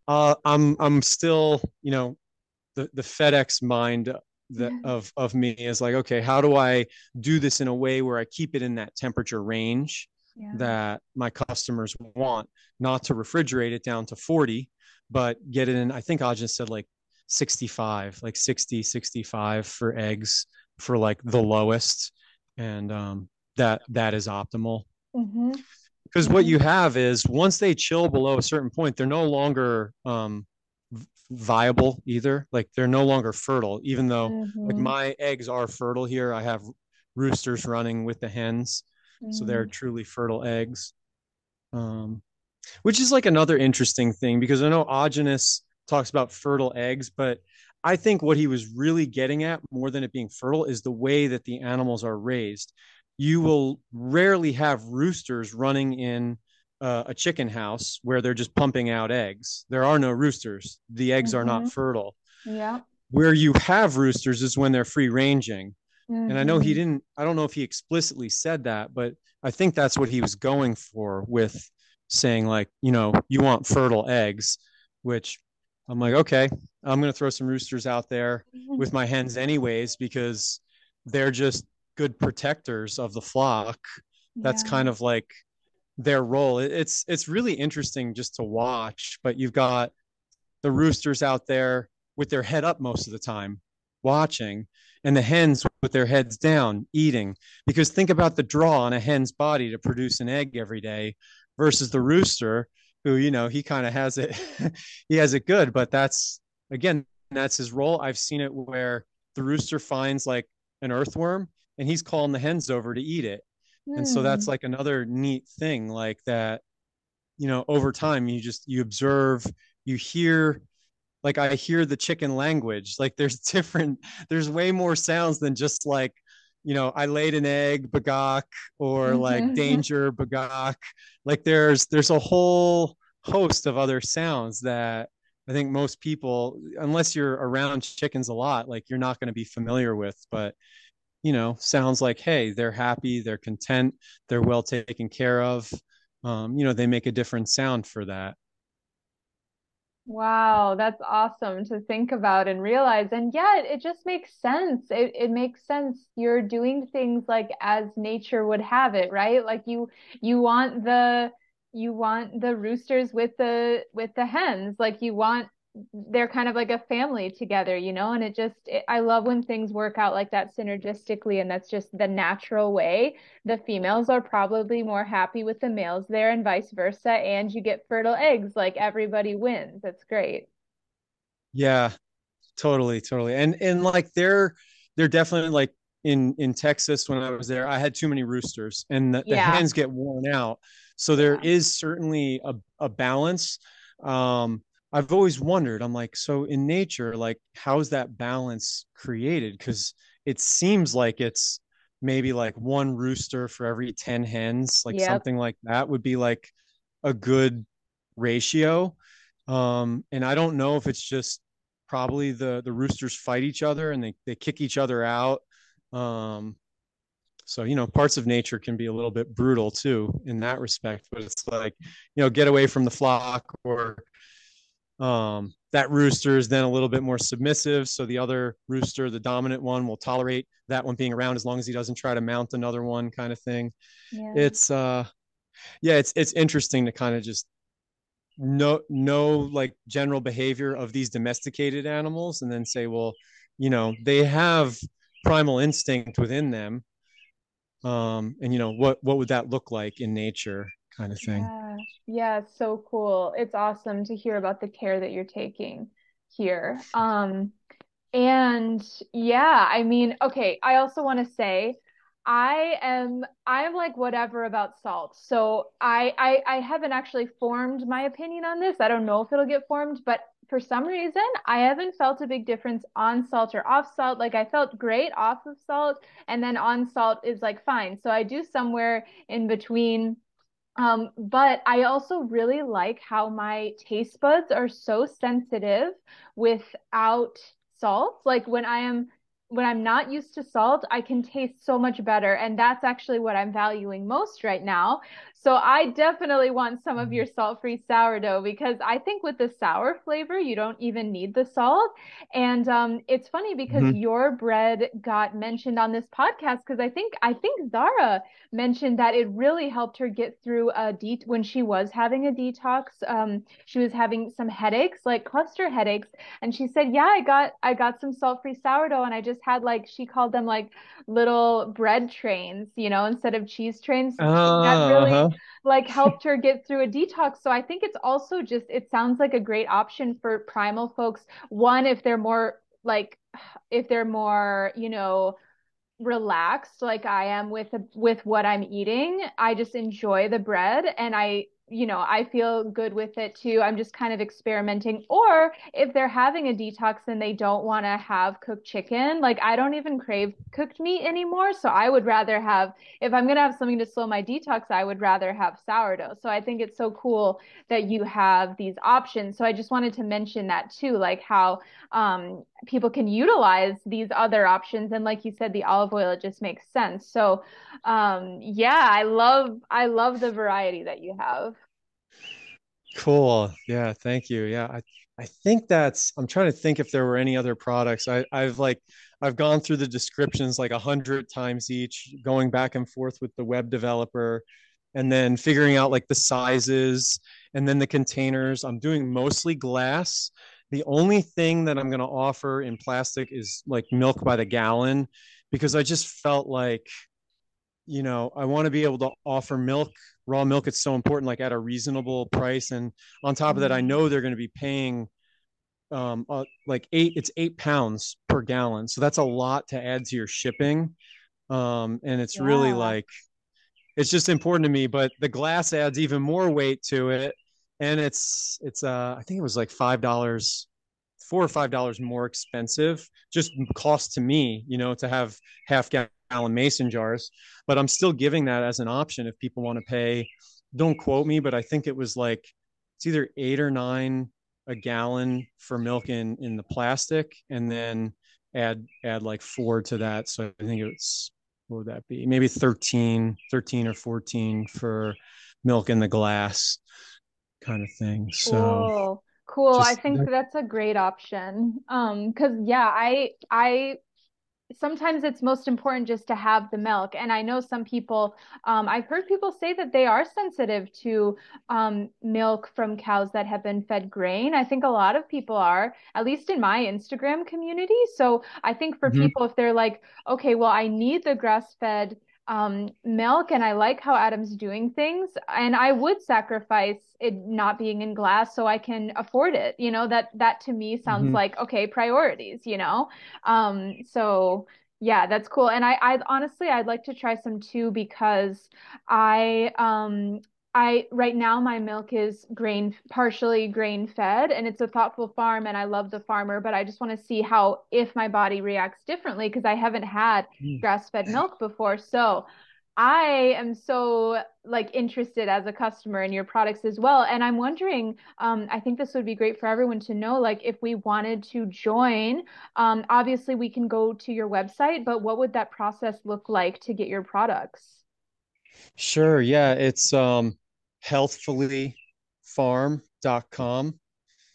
uh, I'm, I'm still, you know, the, the FedEx mind that yeah. of, of me is like, okay, how do I do this in a way where I keep it in that temperature range yeah. that my customers want, not to refrigerate it down to forty, but get it in, I think Agenus said like sixty-five, like sixty, sixty-five for eggs, for like the lowest. And um, that, that is optimal. Mm-hmm. Because what you have is once they chill below a certain point, they're no longer um, viable either. Like they're no longer fertile, even though mm-hmm. like my eggs are fertile here. I have roosters running with the hens. Mm-hmm. So they're truly fertile eggs. Um, which is like another interesting thing, because I know Agenus talks about fertile eggs, but I think what he was really getting at more than it being fertile is the way that the animals are raised. You will rarely have roosters running in uh, a chicken house where they're just pumping out eggs. There are no roosters. The eggs mm-hmm. are not fertile. Yeah. Where you have roosters is when they're free ranging. Mm-hmm. And I know he didn't, I don't know if he explicitly said that, but I think that's what he was going for with saying like, you know, you want fertile eggs, which I'm like, okay, I'm going to throw some roosters out there with my hens anyways, because they're just good protectors of the flock. That's yeah. kind of like their role. It's, it's really interesting just to watch, but you've got the roosters out there with their head up most of the time watching, and the hens with their heads down eating, because think about the draw on a hen's body to produce an egg every day versus the rooster who, you know, he kind of has it, he has it good, but that's, again, that's his role. I've seen it where the rooster finds like an earthworm and he's calling the hens over to eat it. Mm. And so that's like another neat thing like that, you know, over time, you just, you observe, you hear, like I hear the chicken language, like there's different, there's way more sounds than just like, you know, I laid an egg, bagok, or like danger, bagok. Like there's, there's a whole host of other sounds that I think most people, unless you're around chickens a lot, like you're not going to be familiar with, but you know, sounds like, hey, they're happy, they're content, they're well taken care of. Um, you know, they make a different sound for that. Wow, that's awesome to think about and realize. And yeah, it just makes sense. It it makes sense. You're doing things like as nature would have it, right? Like you you want the you want the roosters with the with the hens. Like you want, they're kind of like a family together, you know? And it just, it, I love when things work out like that synergistically, and that's just the natural way. The females are probably more happy with the males there and vice versa. And you get fertile eggs, like everybody wins. That's great. Yeah, totally. Totally. And, and like, they're, they're definitely like in, in Texas, when I was there, I had too many roosters and the, yeah. the hens get worn out. So there yeah. is certainly a, a balance. Um, I've always wondered, I'm like, so in nature, like, how's that balance created? Because it seems like it's maybe like one rooster for every ten hens, like yep. something like that would be like a good ratio. Um, and I don't know if it's just probably the, the roosters fight each other and they, they kick each other out. Um, so, you know, parts of nature can be a little bit brutal too in that respect, but it's like, you know, get away from the flock, or Um, that rooster is then a little bit more submissive. So the other rooster, the dominant one, will tolerate that one being around as long as he doesn't try to mount another one, kind of thing. Yeah. It's, uh, yeah, it's, it's interesting to kind of just know, know like general behavior of these domesticated animals and then say, well, you know, they have primal instinct within them. Um, and you know, what, what would that look like in nature? Kind of thing. Yeah. Yeah, so cool. It's awesome to hear about the care that you're taking here. Um, and yeah, I mean, okay, I also want to say I am, I am like whatever about salt. So I, I, I haven't actually formed my opinion on this. I don't know if it'll get formed, but for some reason, I haven't felt a big difference on salt or off salt. Like I felt great off of salt, and then on salt is like fine. So I do somewhere in between. Um, but I also really like how my taste buds are so sensitive without salt. Like when I am when I'm not used to salt, I can taste so much better. And that's actually what I'm valuing most right now. So I definitely want some of your salt-free sourdough, because I think with the sour flavor, you don't even need the salt. And um, it's funny because mm-hmm. your bread got mentioned on this podcast, because I think I think Zara mentioned that it really helped her get through a de- when she was having a detox. Um, she was having some headaches, like cluster headaches. And she said, yeah, I got I got some salt-free sourdough, and I just had, like, she called them like little bread trains, you know, instead of cheese trains. Uh, that really uh-huh. like helped her get through a detox. So I think it's also just, it sounds like a great option for primal folks. One, if they're more like, if they're more, you know, relaxed, like I am with, with what I'm eating, I just enjoy the bread and I, you know, I feel good with it too. I'm just kind of experimenting. Or if they're having a detox and they don't want to have cooked chicken, like I don't even crave cooked meat anymore. So I would rather have, if I'm going to have something to slow my detox, I would rather have sourdough. So I think it's so cool that you have these options. So I just wanted to mention that too, like how um, people can utilize these other options. And like you said, the olive oil, it just makes sense. So um, yeah, I love, I love the variety that you have. Cool. Yeah. Thank you. Yeah. I, I think that's, I'm trying to think if there were any other products. I, I've like, I've gone through the descriptions like a hundred times each, going back and forth with the web developer and then figuring out like the sizes and then the containers. I'm doing mostly glass. The only thing that I'm going to offer in plastic is like milk by the gallon, because I just felt like, you know, I want to be able to offer milk, raw milk. It's so important, like at a reasonable price. And on top of that, I know they're going to be paying um, uh, like eight, it's eight pounds per gallon. So that's a lot to add to your shipping. Um, and it's yeah. really like, it's just important to me, but the glass adds even more weight to it. And it's, it's, uh, I think it was like five dollars, four or five dollars more expensive, just cost to me, you know, to have half gallon. Gallon mason jars, but I'm still giving that as an option if people want to pay. Don't quote me, but I think it was like, it's either eight or nine a gallon for milk in in the plastic, and then add add like four to that. So I think it's, what would that be, maybe thirteen or fourteen for milk in the glass kind of thing. So Whoa, cool just, I think that, that's a great option, um because yeah I I sometimes it's most important just to have the milk. And I know some people, um, I've heard people say that they are sensitive to um, milk from cows that have been fed grain. I think a lot of people are, at least in my Instagram community. So I think for mm-hmm. people, if they're like, okay, well, I need the grass-fed um, milk and I like how Adam's doing things, and I would sacrifice it not being in glass so I can afford it. You know, that, that to me sounds mm-hmm. like, okay, priorities, you know? Um, so yeah, that's cool. And I, I honestly, I'd like to try some too, because I, um, I, right now my milk is grain, partially grain fed, and it's a thoughtful farm and I love the farmer, but I just want to see how, if my body reacts differently, because I haven't had mm. grass fed milk before. So I am so like interested as a customer in your products as well. And I'm wondering, um, I think this would be great for everyone to know, like if we wanted to join, um, obviously we can go to your website, but what would that process look like to get your products? Sure. Yeah. It's um, healthfully farm dot com.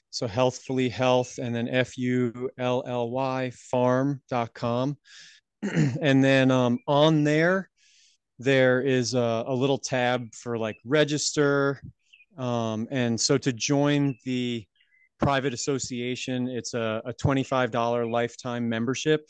So healthfully health and then F U L L Y farm dot com. And then um, on there, there is a, a little tab for like register. Um, and so to join the private association, it's a, a twenty-five dollars lifetime membership.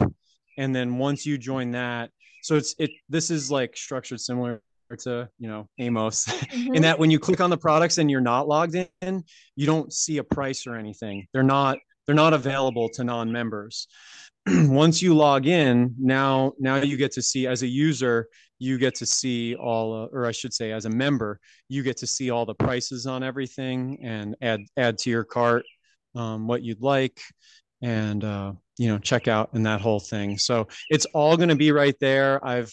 And then once you join that, so it's, it, this is like structured similar to, you know, Amos mm-hmm. in that when you click on the products and you're not logged in, you don't see a price or anything. They're not, they're not available to non-members. Once you log in, now, now you get to see, as a user, you get to see all, or I should say as a member, you get to see all the prices on everything and add, add to your cart, um, what you'd like. And, uh, you know, check out and that whole thing. So it's all going to be right there. I've,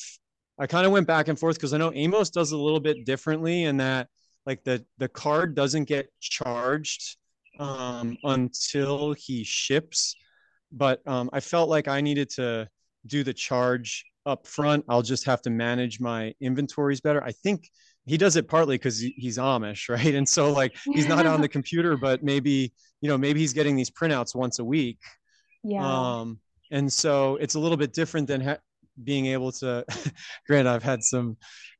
I kind of went back and forth because I know Amos does it a little bit differently in that like the, the card doesn't get charged um, until he ships. But um, I felt like I needed to do the charge up front. I'll just have to manage my inventories better. I think he does it partly because he's Amish, right? And so like he's not on the computer, but maybe, you know, maybe he's getting these printouts once a week. Yeah. Um, and so it's a little bit different than ha- being able to, granted, I've had some,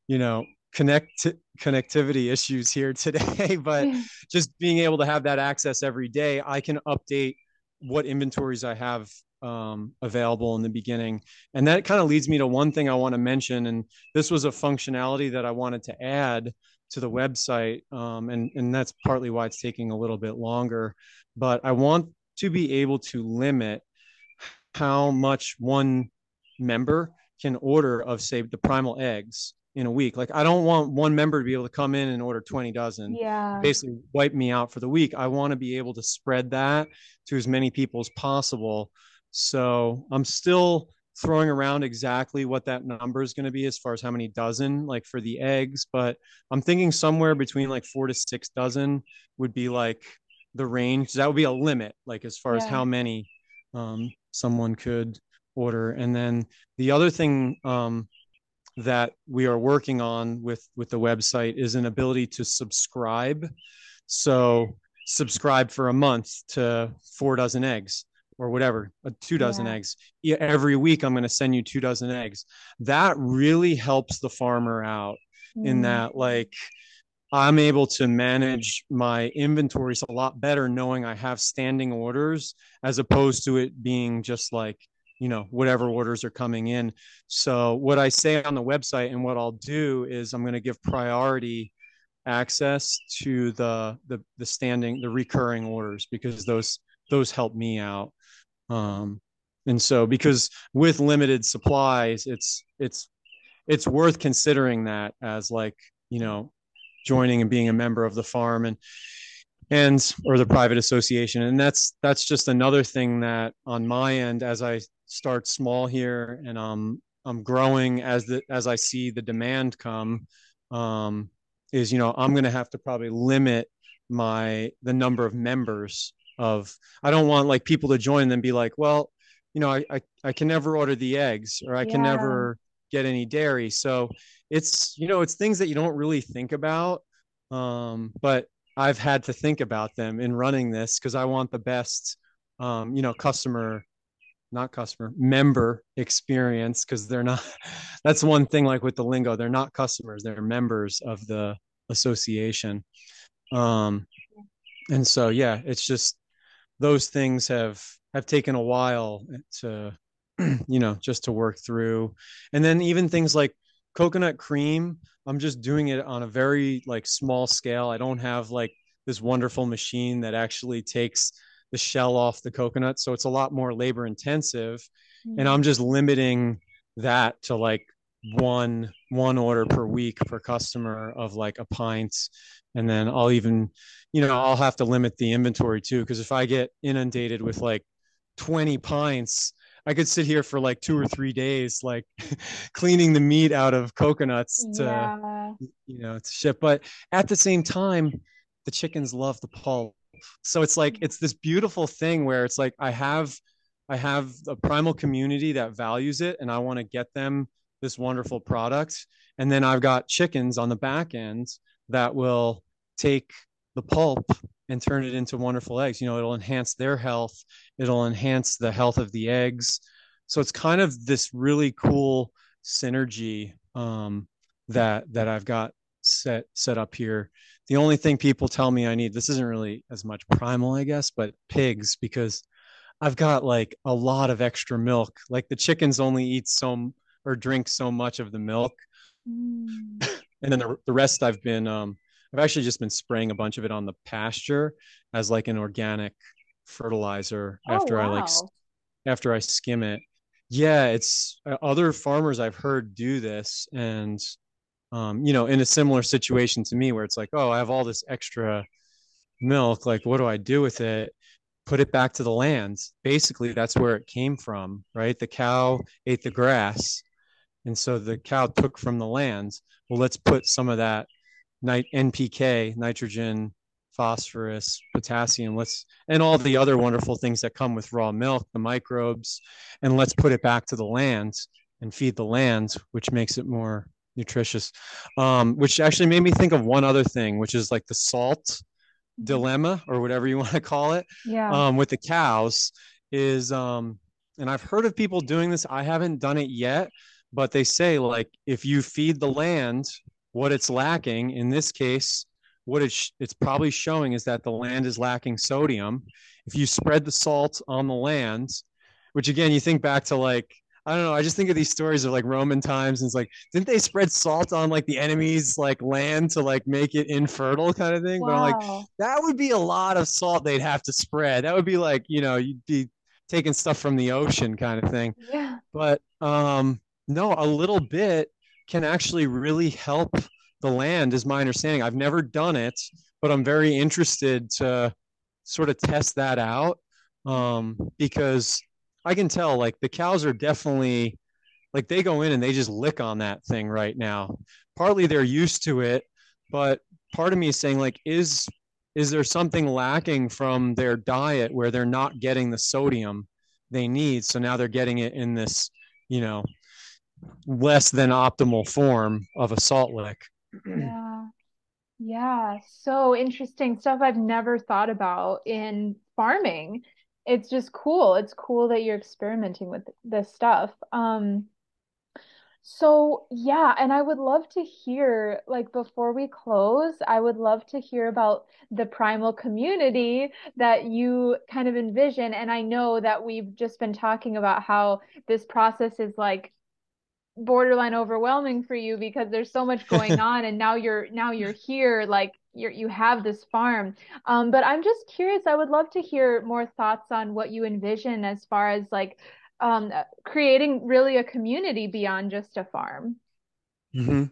you know, connect connectivity issues here today, but just being able to have that access every day, I can update what inventories I have um, available in the beginning. And that kind of leads me to one thing I want to mention. And this was a functionality that I wanted to add to the website. Um, and, and that's partly why it's taking a little bit longer, but I want to be able to limit how much one member can order of, say, the primal eggs in a week. Like, I don't want one member to be able to come in and order twenty dozen, yeah, basically wipe me out for the week. I want to be able to spread that to as many people as possible. So I'm still throwing around exactly what that number is going to be as far as how many dozen, like for the eggs, but I'm thinking somewhere between like four to six dozen would be like the range. So that would be a limit, like as far yeah. as how many um, someone could order. And then the other thing um, that we are working on with, with the website is an ability to subscribe. So subscribe for a month to four dozen eggs or whatever, two dozen yeah. eggs. Every week, I'm going to send you two dozen eggs. That really helps the farmer out mm. in that, like, I'm able to manage my inventories a lot better knowing I have standing orders as opposed to it being just like, you know, whatever orders are coming in. So what I say on the website and what I'll do is I'm going to give priority access to the, the, the standing, the recurring orders, because those, those help me out. Um, and so, because with limited supplies, it's, it's, it's worth considering that as like, you know, joining and being a member of the farm and, and, or the private association. And that's, that's just another thing that on my end, as I start small here and um, I'm growing as the, as I see the demand come um, is, you know, I'm going to have to probably limit my, the number of members of, I don't want like people to join and be like, well, you know, I, I, I can never order the eggs, or I yeah. can never get any dairy. So it's, you know, it's things that you don't really think about, um, but I've had to think about them in running this because I want the best, um, you know, customer, not customer, member experience, because they're not, that's one thing like with the lingo, they're not customers, they're members of the association. Um, and so, yeah, it's just those things have, have taken a while to, you know, just to work through. And then even things like coconut cream, I'm just doing it on a very like small scale. I don't have like this wonderful machine that actually takes the shell off the coconut. So it's a lot more labor intensive. Mm-hmm. And I'm just limiting that to like one, one order per week per customer of like a pint. And then I'll even, you know, I'll have to limit the inventory too. 'Cause if I get inundated with like twenty pints, I could sit here for like two or three days, like cleaning the meat out of coconuts to, yeah. you know, to ship. But at the same time, the chickens love the pulp. So it's like, it's this beautiful thing where it's like, I have, I have a primal community that values it and I want to get them this wonderful product. And then I've got chickens on the back end that will take the pulp and turn it into wonderful eggs. You know, it'll enhance their health. It'll enhance the health of the eggs. So it's kind of this really cool synergy um, that that I've got set set up here. The only thing people tell me I need, this isn't really as much primal, I guess, but pigs, because I've got like a lot of extra milk. Like the chickens only eat so or drink so much of the milk. Mm. And then the, the rest I've been... Um, I've actually just been spraying a bunch of it on the pasture as like an organic fertilizer oh, after wow. I like, after I skim it. Yeah. It's other farmers I've heard do this and, um, you know, in a similar situation to me where it's like, oh, I have all this extra milk. Like, what do I do with it? Put it back to the land. Basically, that's where it came from, right? The cow ate the grass. And so the cow took from the land. Well, let's put some of that N P K, nitrogen phosphorus, potassium, let's, and all the other wonderful things that come with raw milk, the microbes, and let's put it back to the land and feed the land, which makes it more nutritious. Um, which actually made me think of one other thing, which is like the salt dilemma, or whatever you want to call it, yeah. um, with the cows is, um, and I've heard of people doing this. I haven't done it yet, but they say, like, if you feed the land what it's lacking, in this case, what it sh- it's probably showing is that the land is lacking sodium. If you spread the salt on the land, which again, you think back to, like, I don't know, I just think of these stories of like Roman times, and it's like, didn't they spread salt on like the enemy's like land to like make it infertile kind of thing? Wow. But I'm like, that would be a lot of salt they'd have to spread. That would be like, you know, you'd be taking stuff from the ocean kind of thing. Yeah. But um, no, a little bit can actually really help the land, is my understanding. I've never done it, but I'm very interested to sort of test that out, um, because I can tell, like, the cows are definitely, like, they go in and they just lick on that thing right now. Partly they're used to it, but part of me is saying, like, is is there something lacking from their diet where they're not getting the sodium they need? So now they're getting it in this, you know, less than optimal form of a salt lick. Yeah. Yeah. So interesting stuff I've never thought about in farming. It's just cool. It's cool that you're experimenting with this stuff. Um, so yeah, and I would love to hear, like, before we close, I would love to hear about the primal community that you kind of envision. And I know that we've just been talking about how this process is like borderline overwhelming for you because there's so much going on, and now you're now you're here, like, you you have this farm, um but I'm just curious, I would love to hear more thoughts on what you envision as far as like um creating really a community beyond just a farm. Mm-hmm.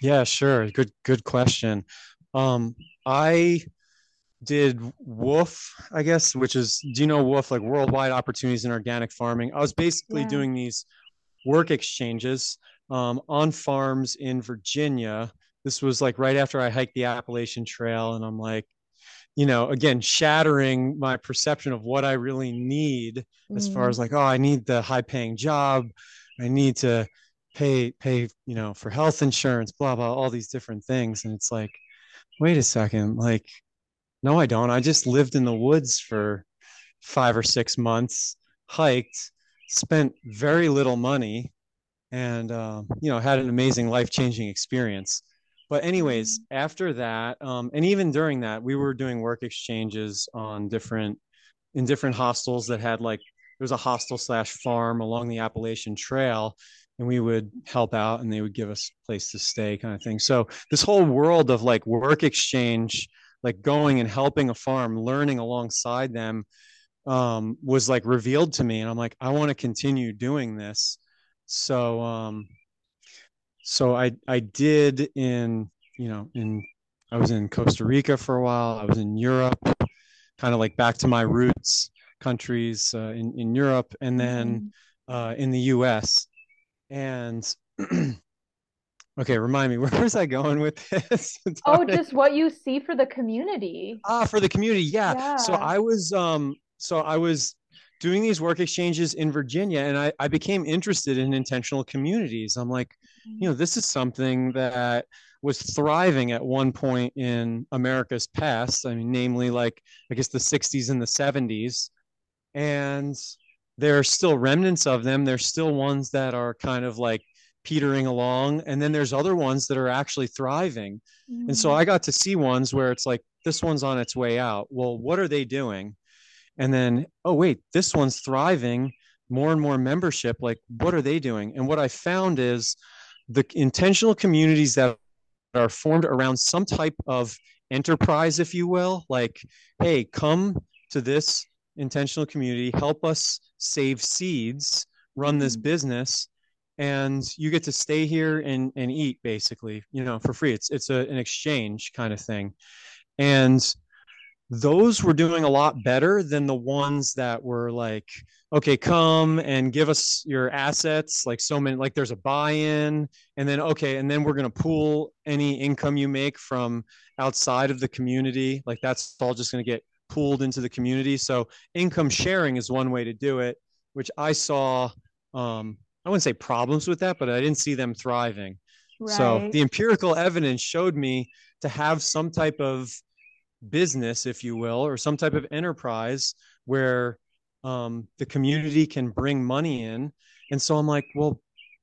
Yeah, sure. Good good question. um I did WWOOF, I guess, which is, do you know WWOOF, like Worldwide Opportunities in Organic Farming? I was basically yeah. doing these work exchanges um, on farms in Virginia. This was like right after I hiked the Appalachian Trail. And I'm like, you know, again, shattering my perception of what I really need as far as like, oh, I need the high paying job. I need to pay, pay, you know, for health insurance, blah, blah, all these different things. And it's like, wait a second. Like, no, I don't. I just lived in the woods for five or six months, hiked, spent very little money, and, um, you know, had an amazing life-changing experience. But anyways, after that, um, and even during that, we were doing work exchanges on different, in different hostels that had like, there was a hostel slash farm along the Appalachian Trail, and we would help out and they would give us a place to stay kind of thing. So this whole world of like work exchange, like going and helping a farm, learning alongside them, um, was like revealed to me. And I'm like, I want to continue doing this. So, um, so I, I did in, you know, in, I was in Costa Rica for a while. I was in Europe, kind of like back to my roots countries, uh, in, in Europe, and then, uh, in the U S and okay, remind me, where was I going with this? Oh, just what you see for the community. Ah, for the community. Yeah. yeah. So I was, um, So I was doing these work exchanges in Virginia, and I, I became interested in intentional communities. I'm like, you know, this is something that was thriving at one point in America's past. I mean, namely, like, I guess the sixties and the seventies. And there are still remnants of them. There's still ones that are kind of like petering along. And then there's other ones that are actually thriving. Mm-hmm. And so I got to see ones where it's like, this one's on its way out. Well, what are they doing? And then, oh, wait, this one's thriving, more and more membership. Like, what are they doing? And what I found is the intentional communities that are formed around some type of enterprise, if you will, like, hey, come to this intentional community, help us save seeds, run this business, and you get to stay here and, and eat basically, you know, for free. It's, it's a, an exchange kind of thing. And those were doing a lot better than the ones that were like, okay, come and give us your assets. Like so many, like there's a buy-in and then, okay. And then we're going to pool any income you make from outside of the community. Like that's all just going to get pooled into the community. So income sharing is one way to do it, which I saw, um, I wouldn't say problems with that, but I didn't see them thriving. Right. So the empirical evidence showed me to have some type of business, if you will, or some type of enterprise where um, the community can bring money in. And so I'm like, well,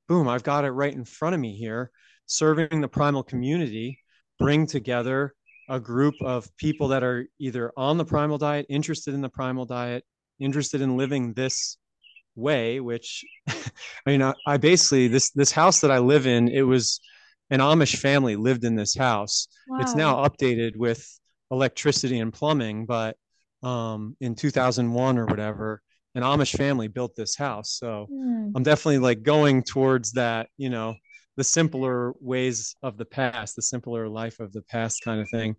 boom, I've got it right in front of me here. Serving the primal community, bring together a group of people that are either on the primal diet, interested in the primal diet, interested in living this way, which I mean, I, I basically, this, this house that I live in, it was an Amish family lived in this house. Wow. It's now updated with electricity and plumbing, but um, in two thousand one or whatever, an Amish family built this house. So mm. I'm definitely like going towards that, you know, the simpler ways of the past, the simpler life of the past kind of thing,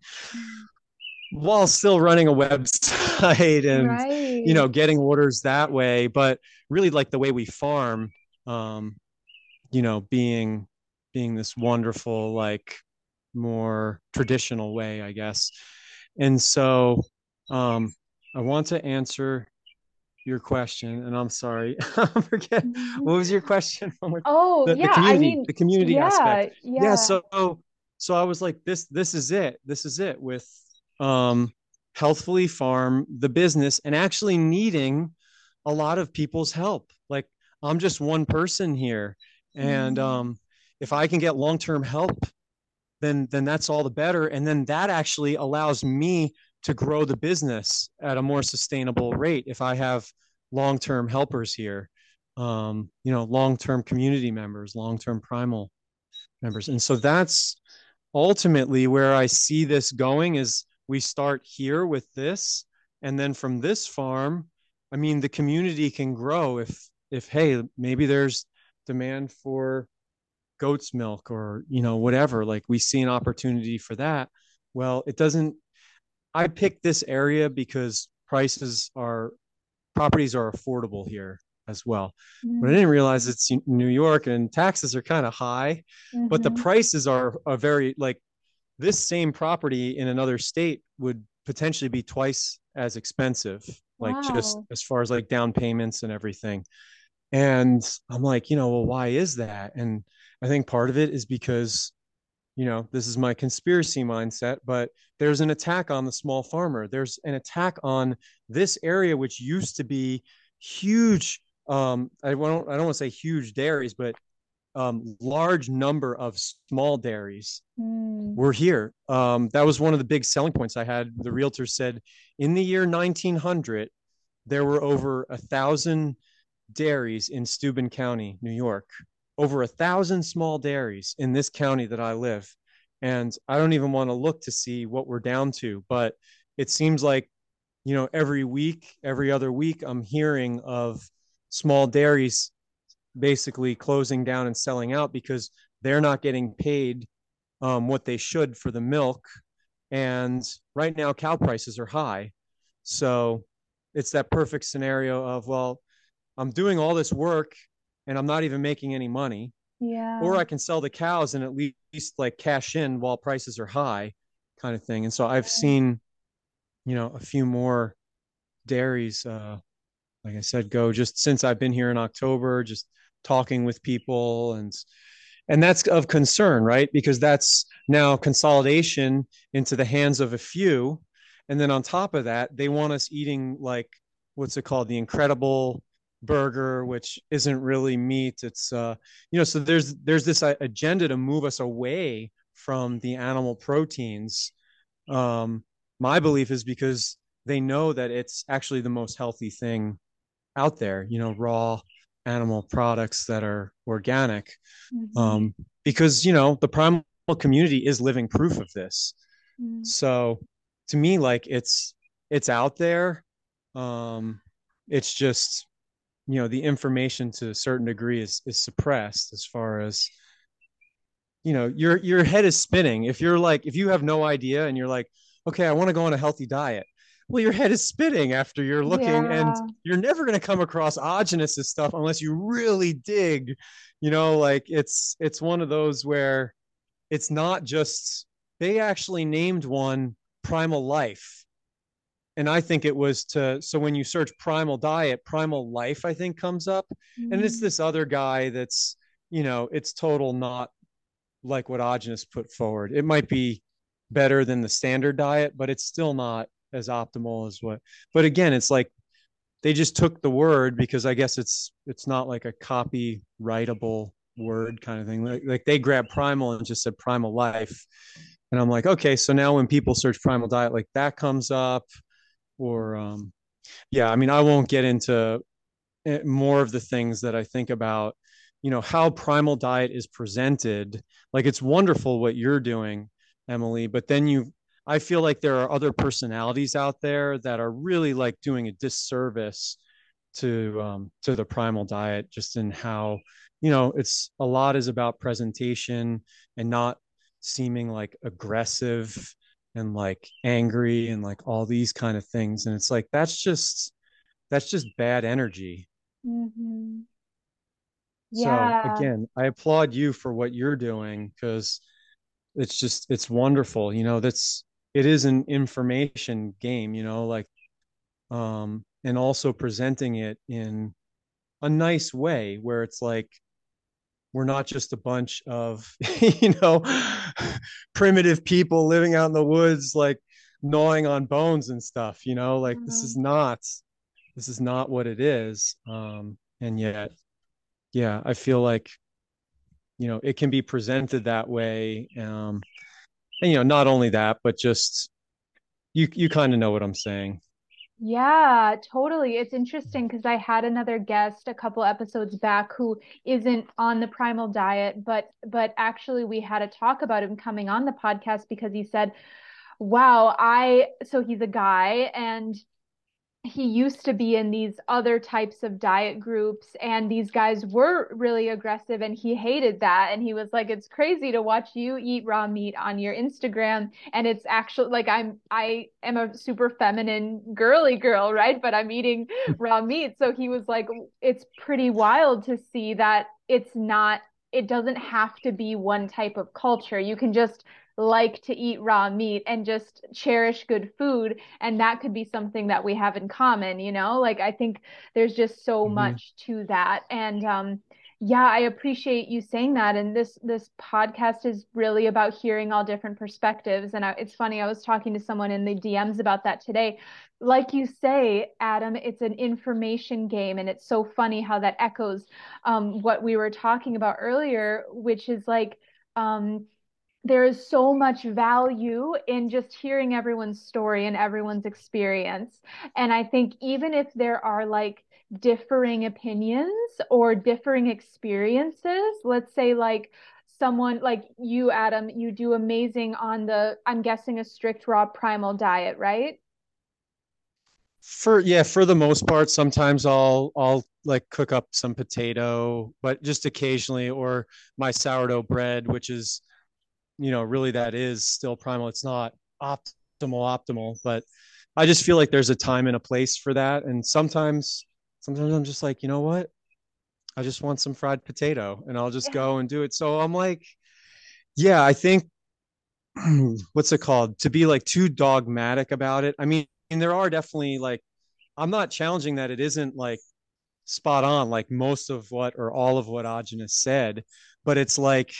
while still running a website and, right. you know, getting orders that way, but really like the way we farm, um, you know, being, being this wonderful, like more traditional way, I guess. And so, um, I want to answer your question, and I'm sorry, I forget. What was your question? Oh, the, yeah, the community, I mean, the community yeah, aspect. Yeah. yeah. So, so I was like, this, this is it. This is it with, um, Healthfully Farm, the business, and actually needing a lot of people's help. Like I'm just one person here. And, mm-hmm. um, if I can get long-term help, then, then that's all the better. And then that actually allows me to grow the business at a more sustainable rate. If I have long-term helpers here, um, you know, long-term community members, long-term primal members. And so that's ultimately where I see this going is we start here with this. And then from this farm, I mean, the community can grow if, if, hey, maybe there's demand for goat's milk or, you know, whatever, like we see an opportunity for that. Well, it doesn't, I picked this area because prices are, properties are affordable here as well. Mm-hmm. But I didn't realize it's New York and taxes are kind of high, mm-hmm. but the prices are, are very, like this same property in another state would potentially be twice as expensive, like wow. just as far as like down payments and everything. And I'm like, you know, well, why is that? And I think part of it is because, you know, this is my conspiracy mindset, but there's an attack on the small farmer. There's an attack on this area, which used to be huge. Um, I don't, I don't want to say huge dairies, but um, large number of small dairies mm. were here. Um, that was one of the big selling points I had. The realtor said in the year nineteen hundred, there were over a thousand dairies in Steuben County, New York. Over a thousand small dairies in this county that I live. And I don't even want to look to see what we're down to, but it seems like, you know, every week, every other week, I'm hearing of small dairies basically closing down and selling out because they're not getting paid um, what they should for the milk. And right now cow prices are high. So it's that perfect scenario of, well, I'm doing all this work and I'm not even making any money. Yeah. Or I can sell the cows and at least like cash in while prices are high kind of thing. And so I've seen, you know, a few more dairies, uh, like I said, go just since I've been here in October, just talking with people. And, and that's of concern, right? Because that's now consolidation into the hands of a few. And then on top of that, they want us eating like, what's it called? The incredible burger, which isn't really meat. It's, uh, you know, so there's, there's this agenda to move us away from the animal proteins. Um, my belief is because they know that it's actually the most healthy thing out there, you know, raw animal products that are organic. Mm-hmm. Um, because, you know, the primal community is living proof of this. Mm-hmm. So to me, like it's, it's out there. Um, it's just, you know, the information to a certain degree is, is suppressed as far as, you know, your, your head is spinning. If you're like, if you have no idea and you're like, okay, I want to go on a healthy diet. well, your head is spinning after you're looking, yeah. and you're never going to come across Agenus' stuff unless you really dig, you know, like it's, it's one of those where it's not just, they actually named one Primal Life. And I think it was to, so when you search primal diet, Primal Life, I think comes up, mm-hmm. and it's this other guy that's, you know, it's total not like what Agenus put forward. It might be better than the standard diet, but it's still not as optimal as what, but again, it's like, they just took the word because I guess it's, it's not like a copyrightable word kind of thing. Like, like they grabbed primal and just said Primal Life. And I'm like, okay, so now when people search primal diet, like that comes up. Or, um, yeah, I mean, I won't get into more of the things that I think about, you know, how primal diet is presented. Like, it's wonderful what you're doing, Emily, but then you, I feel like there are other personalities out there that are really like doing a disservice to, um, to the primal diet, just in how, you know, it's a lot is about presentation and not seeming like aggressive and like angry and like all these kind of things. And it's like, that's just, that's just bad energy. Mm-hmm. Yeah. So again, I applaud you for what you're doing, because it's just, it's wonderful. You know, that's, it is an information game, you know, like, um, and also presenting it in a nice way where it's like, we're not just a bunch of, you know, primitive people living out in the woods, like gnawing on bones and stuff, you know, like mm-hmm. this is not, this is not what it is. Um, and yet, yeah, I feel like, you know, it can be presented that way. Um, and, you know, not only that, but just, you, you kind of know what I'm saying. Yeah, totally. It's interesting because I had another guest a couple episodes back who isn't on the primal diet, but but actually we had a talk about him coming on the podcast because he said, wow, I, so he's a guy and he used to be in these other types of diet groups and these guys were really aggressive and he hated that. And he was like, it's crazy to watch you eat raw meat on your Instagram. And it's actually like, I'm, I am a super feminine girly girl, right? But I'm eating raw meat. So he was like, it's pretty wild to see that it's not, it doesn't have to be one type of culture. You can just like to eat raw meat and just cherish good food. And that could be something that we have in common, you know, like, I think there's just so mm-hmm. much to that. And, um, yeah, I appreciate you saying that. And this, this podcast is really about hearing all different perspectives. And I, it's funny, I was talking to someone in the D Ms about that today. Like you say, Adam, it's an information game. And it's so funny how that echoes, um, what we were talking about earlier, which is like, um, there is so much value in just hearing everyone's story and everyone's experience. And I think even if there are like differing opinions or differing experiences, let's say like someone like you, Adam, you do amazing on the, I'm guessing a strict raw primal diet, right? For, yeah, for the most part, sometimes I'll, I'll like cook up some potato, but just occasionally, or my sourdough bread, which is, you know, really that is still primal. It's not optimal, optimal, but I just feel like there's a time and a place for that. And sometimes, sometimes I'm just like, you know what? I just want some fried potato and I'll just yeah. go and do it. So I'm like, yeah, I think what's it called? To be like too dogmatic about it. I mean, and there are definitely like, I'm not challenging that it isn't like spot on, like most of what, or all of what Agenus said, but it's like,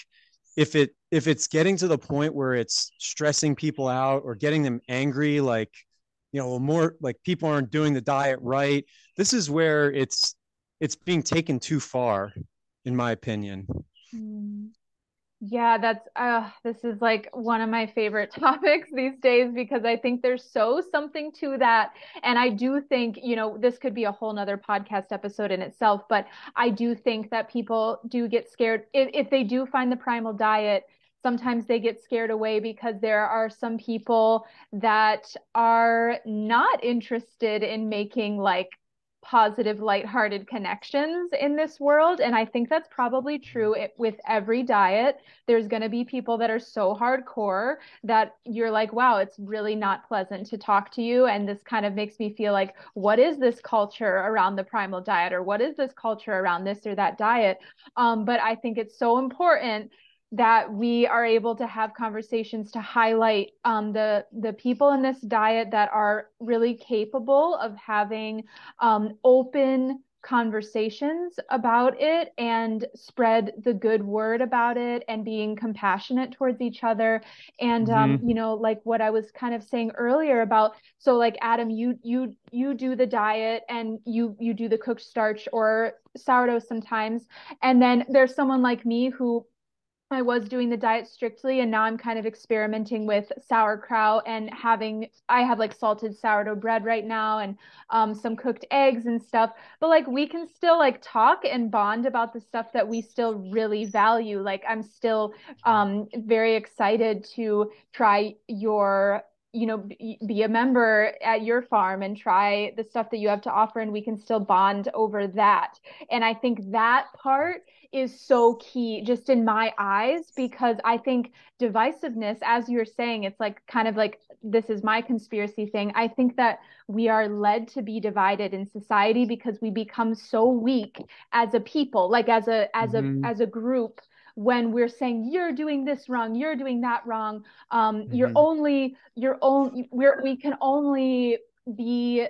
if it, if it's getting to the point where it's stressing people out or getting them angry, like, you know, more like people aren't doing the diet right. This is where it's, it's being taken too far, in my opinion. Yeah, that's, uh, this is like one of my favorite topics these days, because I think there's so something to that. And I do think, you know, this could be a whole nother podcast episode in itself, but I do think that people do get scared if, if they do find the primal diet. Sometimes they get scared away because there are some people that are not interested in making like positive, lighthearted connections in this world. And I think that's probably true with every diet. There's going to be people that are so hardcore that you're like, wow, it's really not pleasant to talk to you. And this kind of makes me feel like, what is this culture around the primal diet? Or what is this culture around this or that diet? Um, but I think it's so important that we are able to have conversations to highlight um, the, the people in this diet that are really capable of having um, open conversations about it and spread the good word about it and being compassionate towards each other. And, mm-hmm. um, you know, like what I was kind of saying earlier about, so like, Adam, you, you, you do the diet and you, you do the cooked starch or sourdough sometimes. And then there's someone like me who I was doing the diet strictly, and now I'm kind of experimenting with sauerkraut and having, I have like salted sourdough bread right now and um, some cooked eggs and stuff, but like we can still like talk and bond about the stuff that we still really value. Like I'm still um, very excited to try your, you know, be a member at your farm and try the stuff that you have to offer, and we can still bond over that. And I think that part is so key just in my eyes, because I think divisiveness, as you're saying, it's like kind of like, this is my conspiracy thing. I think that we are led to be divided in society because we become so weak as a people, like as a, as mm-hmm. a, as a group, when we're saying you're doing this wrong, you're doing that wrong. Um, mm-hmm. You're only, you're only, we're, we can only be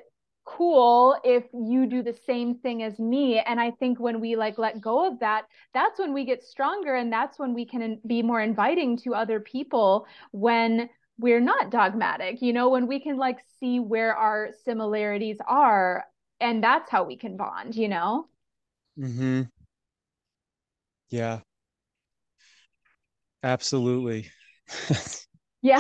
cool if you do the same thing as me. And I think when we like let go of that, that's when we get stronger, and that's when we can be more inviting to other people, when we're not dogmatic, you know, when we can like see where our similarities are, and that's how we can bond, you know? Mm-hmm. Yeah. Absolutely. Yeah.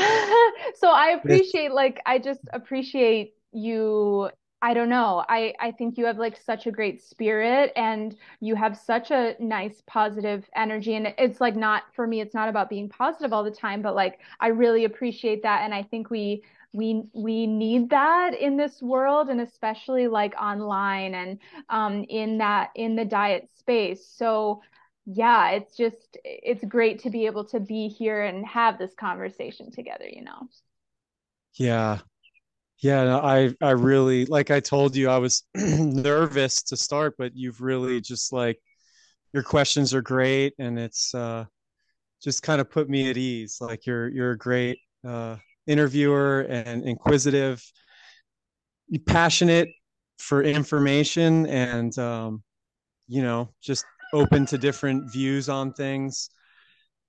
So I appreciate, like, I just appreciate you. I don't know. I, I think you have like such a great spirit, and you have such a nice positive energy. And it's like, not for me, it's not about being positive all the time, but like, I really appreciate that. And I think we, we, we need that in this world, and especially like online and um, in that, in the diet space. So yeah, it's just, it's great to be able to be here and have this conversation together, you know? Yeah. Yeah, no, I I really, like I told you, I was nervous to start, but you've really just like, your questions are great, and it's uh, just kind of put me at ease. Like you're you're a great uh, interviewer and inquisitive, passionate for information, and um, you know, just open to different views on things.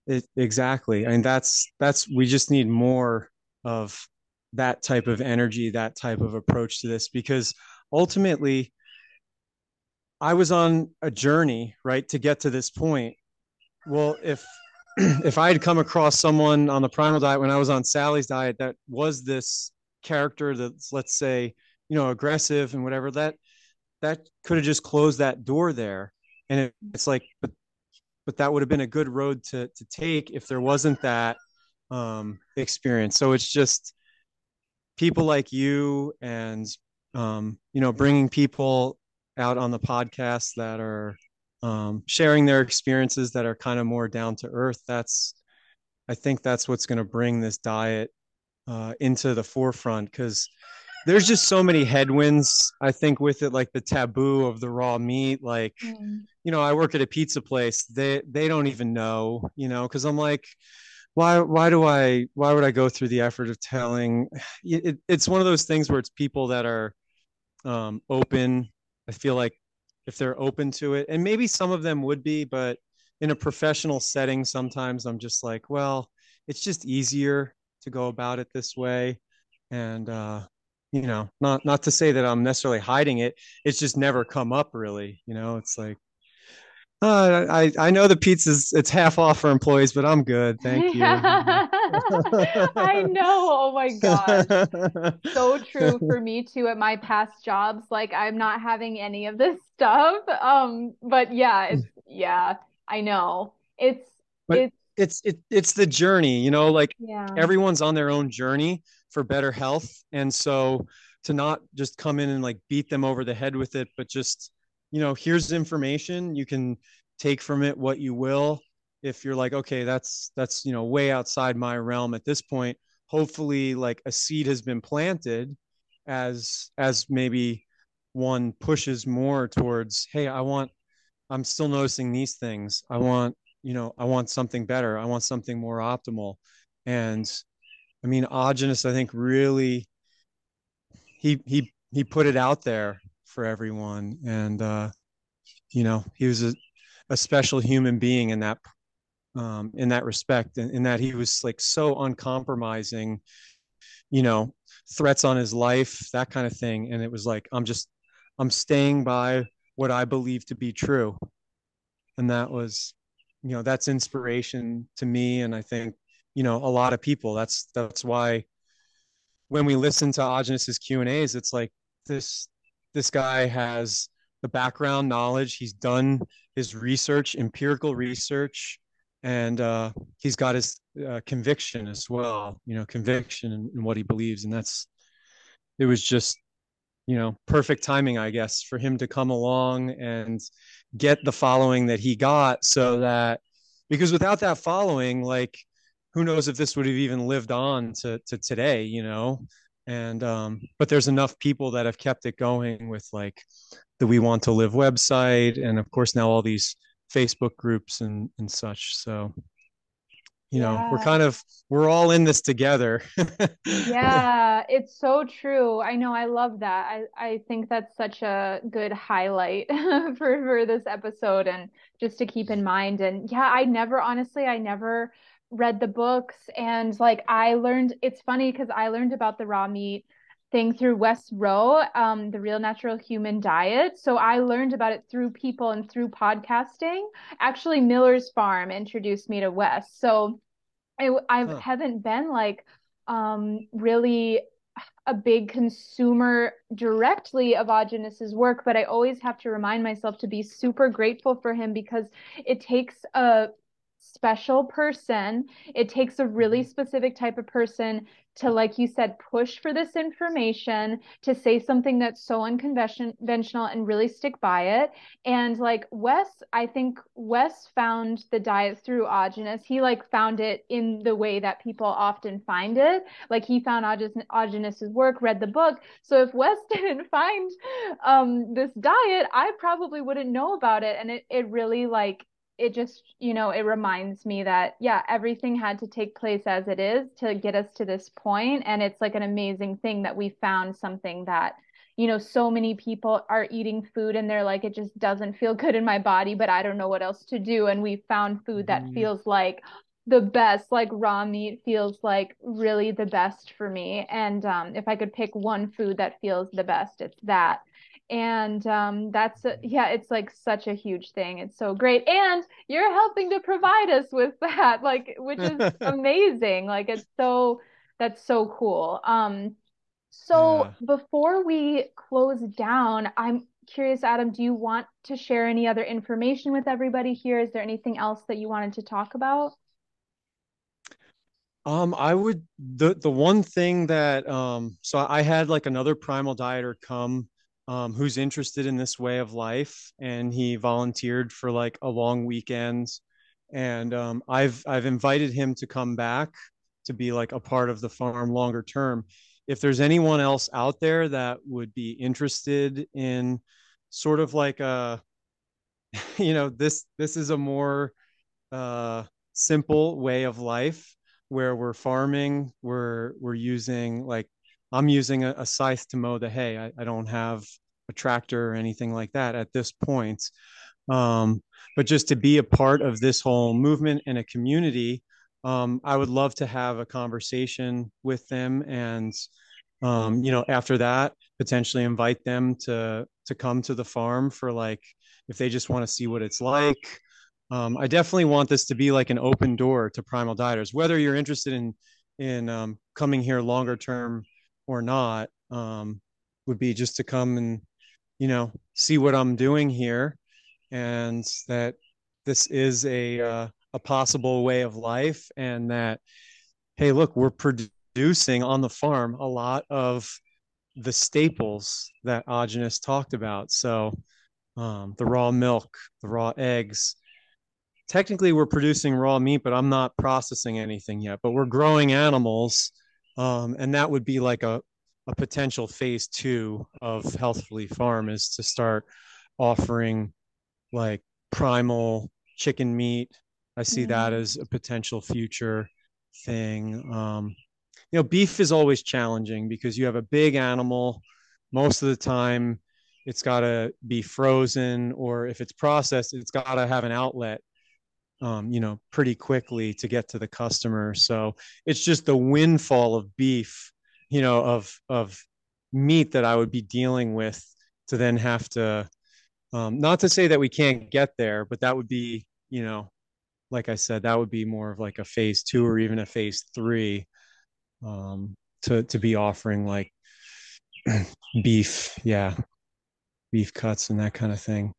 It, exactly, I mean that's that's we just need more of that type of energy, that type of approach to this, because ultimately I was on a journey, right, to get to this point. Well, if, if I had come across someone on the primal diet when I was on Sally's diet, that was this character that's, let's say, you know, aggressive and whatever, that, that could have just closed that door there. And it, it's like, but, but that would have been a good road to, to take if there wasn't that um, experience. So it's just, people like you and, um, you know, bringing people out on the podcast that are um, sharing their experiences that are kind of more down to earth. That's, I think that's what's going to bring this diet uh, into the forefront, because there's just so many headwinds, I think, with it, like the taboo of the raw meat. Like, mm. you know, I work at a pizza place. They, they don't even know, you know, because I'm like, Why, why do I, why would I go through the effort of telling it, it, it's one of those things where it's people that are um, open. I feel like if they're open to it, and maybe some of them would be, but in a professional setting, sometimes I'm just like, well, it's just easier to go about it this way. And, uh, you know, not, not to say that I'm necessarily hiding it. It's just never come up really, you know, it's like, Uh, I, I know the pizza's, it's half off for employees, but I'm good. Thank you. Yeah. I know. Oh my God. So true for me too at my past jobs. Like I'm not having any of this stuff. Um, but yeah, it's, yeah, I know. It's, but it's, it's, it, it's the journey, you know, like yeah. Everyone's on their own journey for better health. And so to not just come in and like beat them over the head with it, but just, you know, here's information, you can take from it what you will. If you're like, okay, that's, that's, you know, way outside my realm at this point, hopefully like a seed has been planted as, as maybe one pushes more towards, hey, I want, I'm still noticing these things. I want, you know, I want something better. I want something more optimal. And I mean, Agenus, I think really, he, he, he put it out there for everyone. And, uh, you know, he was a, a special human being in that, um, in that respect, and in, in that he was like so uncompromising, you know, threats on his life, that kind of thing. And it was like, I'm just, I'm staying by what I believe to be true. And that was, you know, that's inspiration to me. And I think, you know, a lot of people, that's, that's why when we listen to Agenus's Q and A's, it's like this, this guy has the background knowledge. He's done his research, empirical research, and uh, he's got his uh, conviction as well, you know, conviction in, in what he believes. And that's, it was just, you know, perfect timing, I guess, for him to come along and get the following that he got, so that, because without that following, like, who knows if this would have even lived on to, to today, you know? And, um, but there's enough people that have kept it going with like the We Want to Live website. And of course now all these Facebook groups and, and such. So, you know, yeah. we're kind of, we're all in this together. Yeah, it's so true. I know. I love that. I, I think that's such a good highlight for, for this episode, and just to keep in mind. And yeah, I never, honestly, I never read the books. And like, I learned, it's funny because I learned about the raw meat thing through Wes Rowe, um, The Real Natural Human Diet. So I learned about it through people and through podcasting. Actually, Miller's Farm introduced me to Wes. So I, I huh. haven't been like um, really a big consumer directly of Agenus's work, but I always have to remind myself to be super grateful for him, because it takes a special person. It takes a really specific type of person to, like you said, push for this information, to say something that's so unconventional and really stick by it. And like Wes, I think Wes found the diet through Agenus. He like found it in the way that people often find it. Like he found Agenus, Agenus's work, read the book. So if Wes didn't find um, this diet, I probably wouldn't know about it. And it, it really like, it just, you know, it reminds me that, yeah, everything had to take place as it is to get us to this point. And it's like an amazing thing that we found something that, you know, so many people are eating food and they're like, it just doesn't feel good in my body, but I don't know what else to do. And we found food that mm. feels like the best, like raw meat feels like really the best for me. And um, if I could pick one food that feels the best, it's that. And um, that's, a, yeah, it's like such a huge thing. It's so great. And you're helping to provide us with that, like, which is amazing. Like, it's so, that's so cool. Um, so yeah. Before we close down, I'm curious, Adam, do you want to share any other information with everybody here? Is there anything else that you wanted to talk about? Um, I would, the, the one thing that, um, so I had like another primal dieter come Um, who's interested in this way of life, and he volunteered for like a long weekend, and um, I've I've invited him to come back to be like a part of the farm longer term. If there's anyone else out there that would be interested in sort of like a, you know, this this is a more uh, simple way of life where we're farming, we're we're using like, I'm using a, a scythe to mow the hay. I, I don't have a tractor or anything like that at this point. Um, but just to be a part of this whole movement and a community, um, I would love to have a conversation with them. And, um, you know, after that, potentially invite them to, to come to the farm for like, if they just want to see what it's like. Um, I definitely want this to be like an open door to primal dieters, whether you're interested in, in um, coming here longer term or not, um, would be just to come and, you know, see what I'm doing here, and that this is a, uh, a possible way of life, and that, hey, look, we're producing on the farm a lot of the staples that Agenus talked about. So um, the raw milk, the raw eggs. Technically, we're producing raw meat, but I'm not processing anything yet. But we're growing animals, um, and that would be like a, a potential phase two of Healthfully Farm, is to start offering like primal chicken meat. I see mm-hmm. that as a potential future thing. Um, you know, beef is always challenging because you have a big animal. Most of the time, it's got to be frozen, or if it's processed, it's got to have an outlet, um, you know, pretty quickly to get to the customer. So it's just the windfall of beef, you know, of of meat that I would be dealing with to then have to, um, not to say that we can't get there, but that would be, you know, like I said, that would be more of like a phase two or even a phase three, um, to, to be offering like beef. Yeah. Beef cuts and that kind of thing.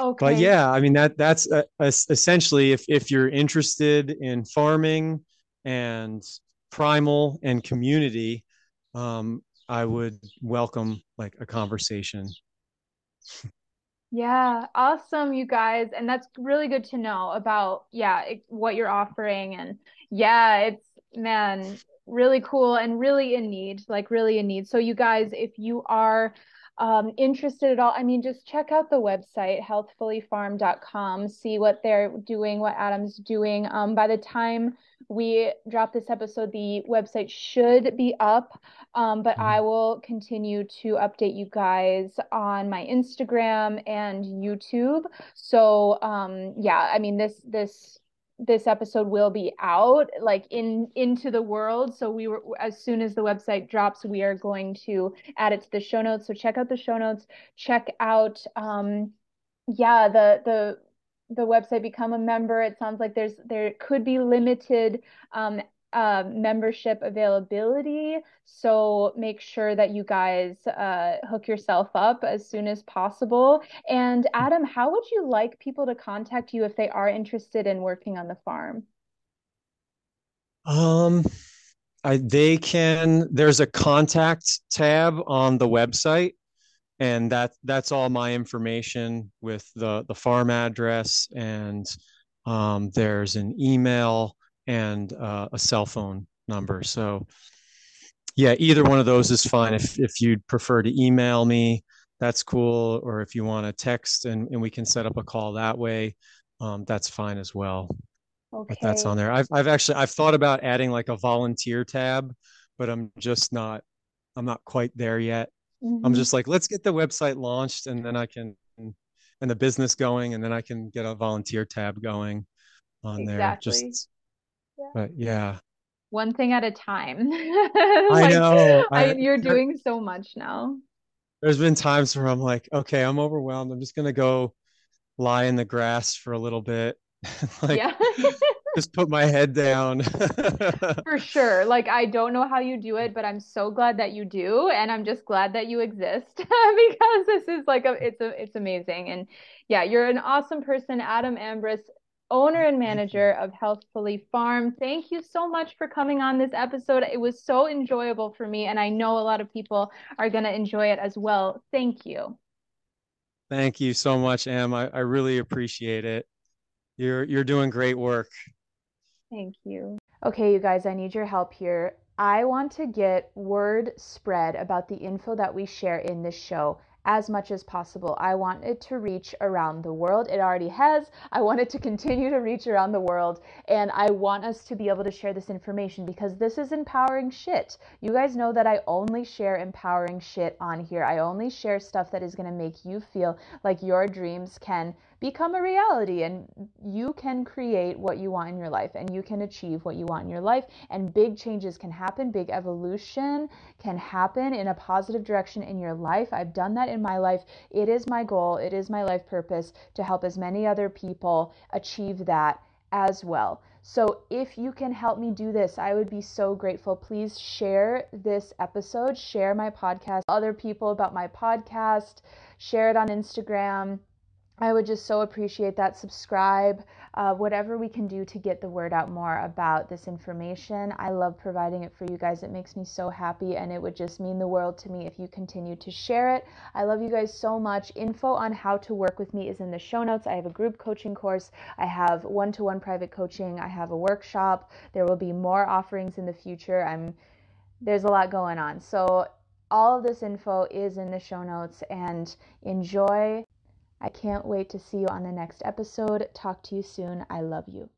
Okay. But yeah, I mean, that, that's a, a, essentially if, if you're interested in farming and primal and community, um, I would welcome like a conversation. Yeah. Awesome, you guys. And that's really good to know about, yeah, it, what you're offering. And yeah, it's, man, really cool and really in need, like really in need. So you guys, if you are um, interested at all, I mean, just check out the website, healthfully farm dot com, see what they're doing, what Adam's doing. Um, by the time we drop this episode, the website should be up, um, but I will continue to update you guys on my Instagram and YouTube. So, um, yeah, I mean, this, this, this episode will be out like in into the world. So we were, as soon as the website drops, we are going to add it to the show notes. So check out the show notes, check out, um, yeah, the, the, the website, become a member. It sounds like there's, there could be limited, um, uh, membership availability. So make sure that you guys, uh, hook yourself up as soon as possible. And Adam, how would you like people to contact you if they are interested in working on the farm? Um, I, they can, there's a contact tab on the website. And that that's all my information with the, the farm address, and um, there's an email and uh, a cell phone number. So yeah, either one of those is fine. If if you'd prefer to email me, that's cool. Or if you want to text and, and we can set up a call that way, um, that's fine as well. Okay. But that's on there. I've I've actually, I've thought about adding like a volunteer tab, but I'm just not, I'm not quite there yet. I'm just like, let's get the website launched, and then I can, and the business going, and then I can get a volunteer tab going on exactly. there. Just, yeah. But yeah. One thing at a time. I like, know. I, I, you're doing so much now. There's been times where I'm like, okay, I'm overwhelmed. I'm just going to go lie in the grass for a little bit. like, Yeah. [LAUGHS] Just put my head down. For sure. Like, I don't know how you do it, but I'm so glad that you do. And I'm just glad that you exist because this is like, a, it's a, it's amazing. And yeah, you're an awesome person. Adam Ambrus, owner and manager of Healthfully Farm. Thank you so much for coming on this episode. It was so enjoyable for me. And I know a lot of people are going to enjoy it as well. Thank you. Thank you so much, Em. I, I really appreciate it. You're, you're doing great work. Thank you. Okay, you guys, I need your help here. I want to get word spread about the info that we share in this show as much as possible. I want it to reach around the world. It already has. I want it to continue to reach around the world. And I want us to be able to share this information because this is empowering shit. You guys know that I only share empowering shit on here. I only share stuff that is going to make you feel like your dreams can become a reality and you can create what you want in your life and you can achieve what you want in your life, and big changes can happen. Big evolution can happen in a positive direction in your life. I've done that in my life. It is my goal. It is my life purpose to help as many other people achieve that as well. So if you can help me do this, I would be so grateful. Please share this episode, share my podcast, other people about my podcast, share it on Instagram. I would just so appreciate that. Subscribe, uh, whatever we can do to get the word out more about this information. I love providing it for you guys. It makes me so happy, and it would just mean the world to me if you continue to share it. I love you guys so much. Info on how to work with me is in the show notes. I have a group coaching course. I have one-to-one private coaching. I have a workshop. There will be more offerings in the future. I'm, there's a lot going on. So all of this info is in the show notes, and enjoy. I can't wait to see you on the next episode. Talk to you soon. I love you.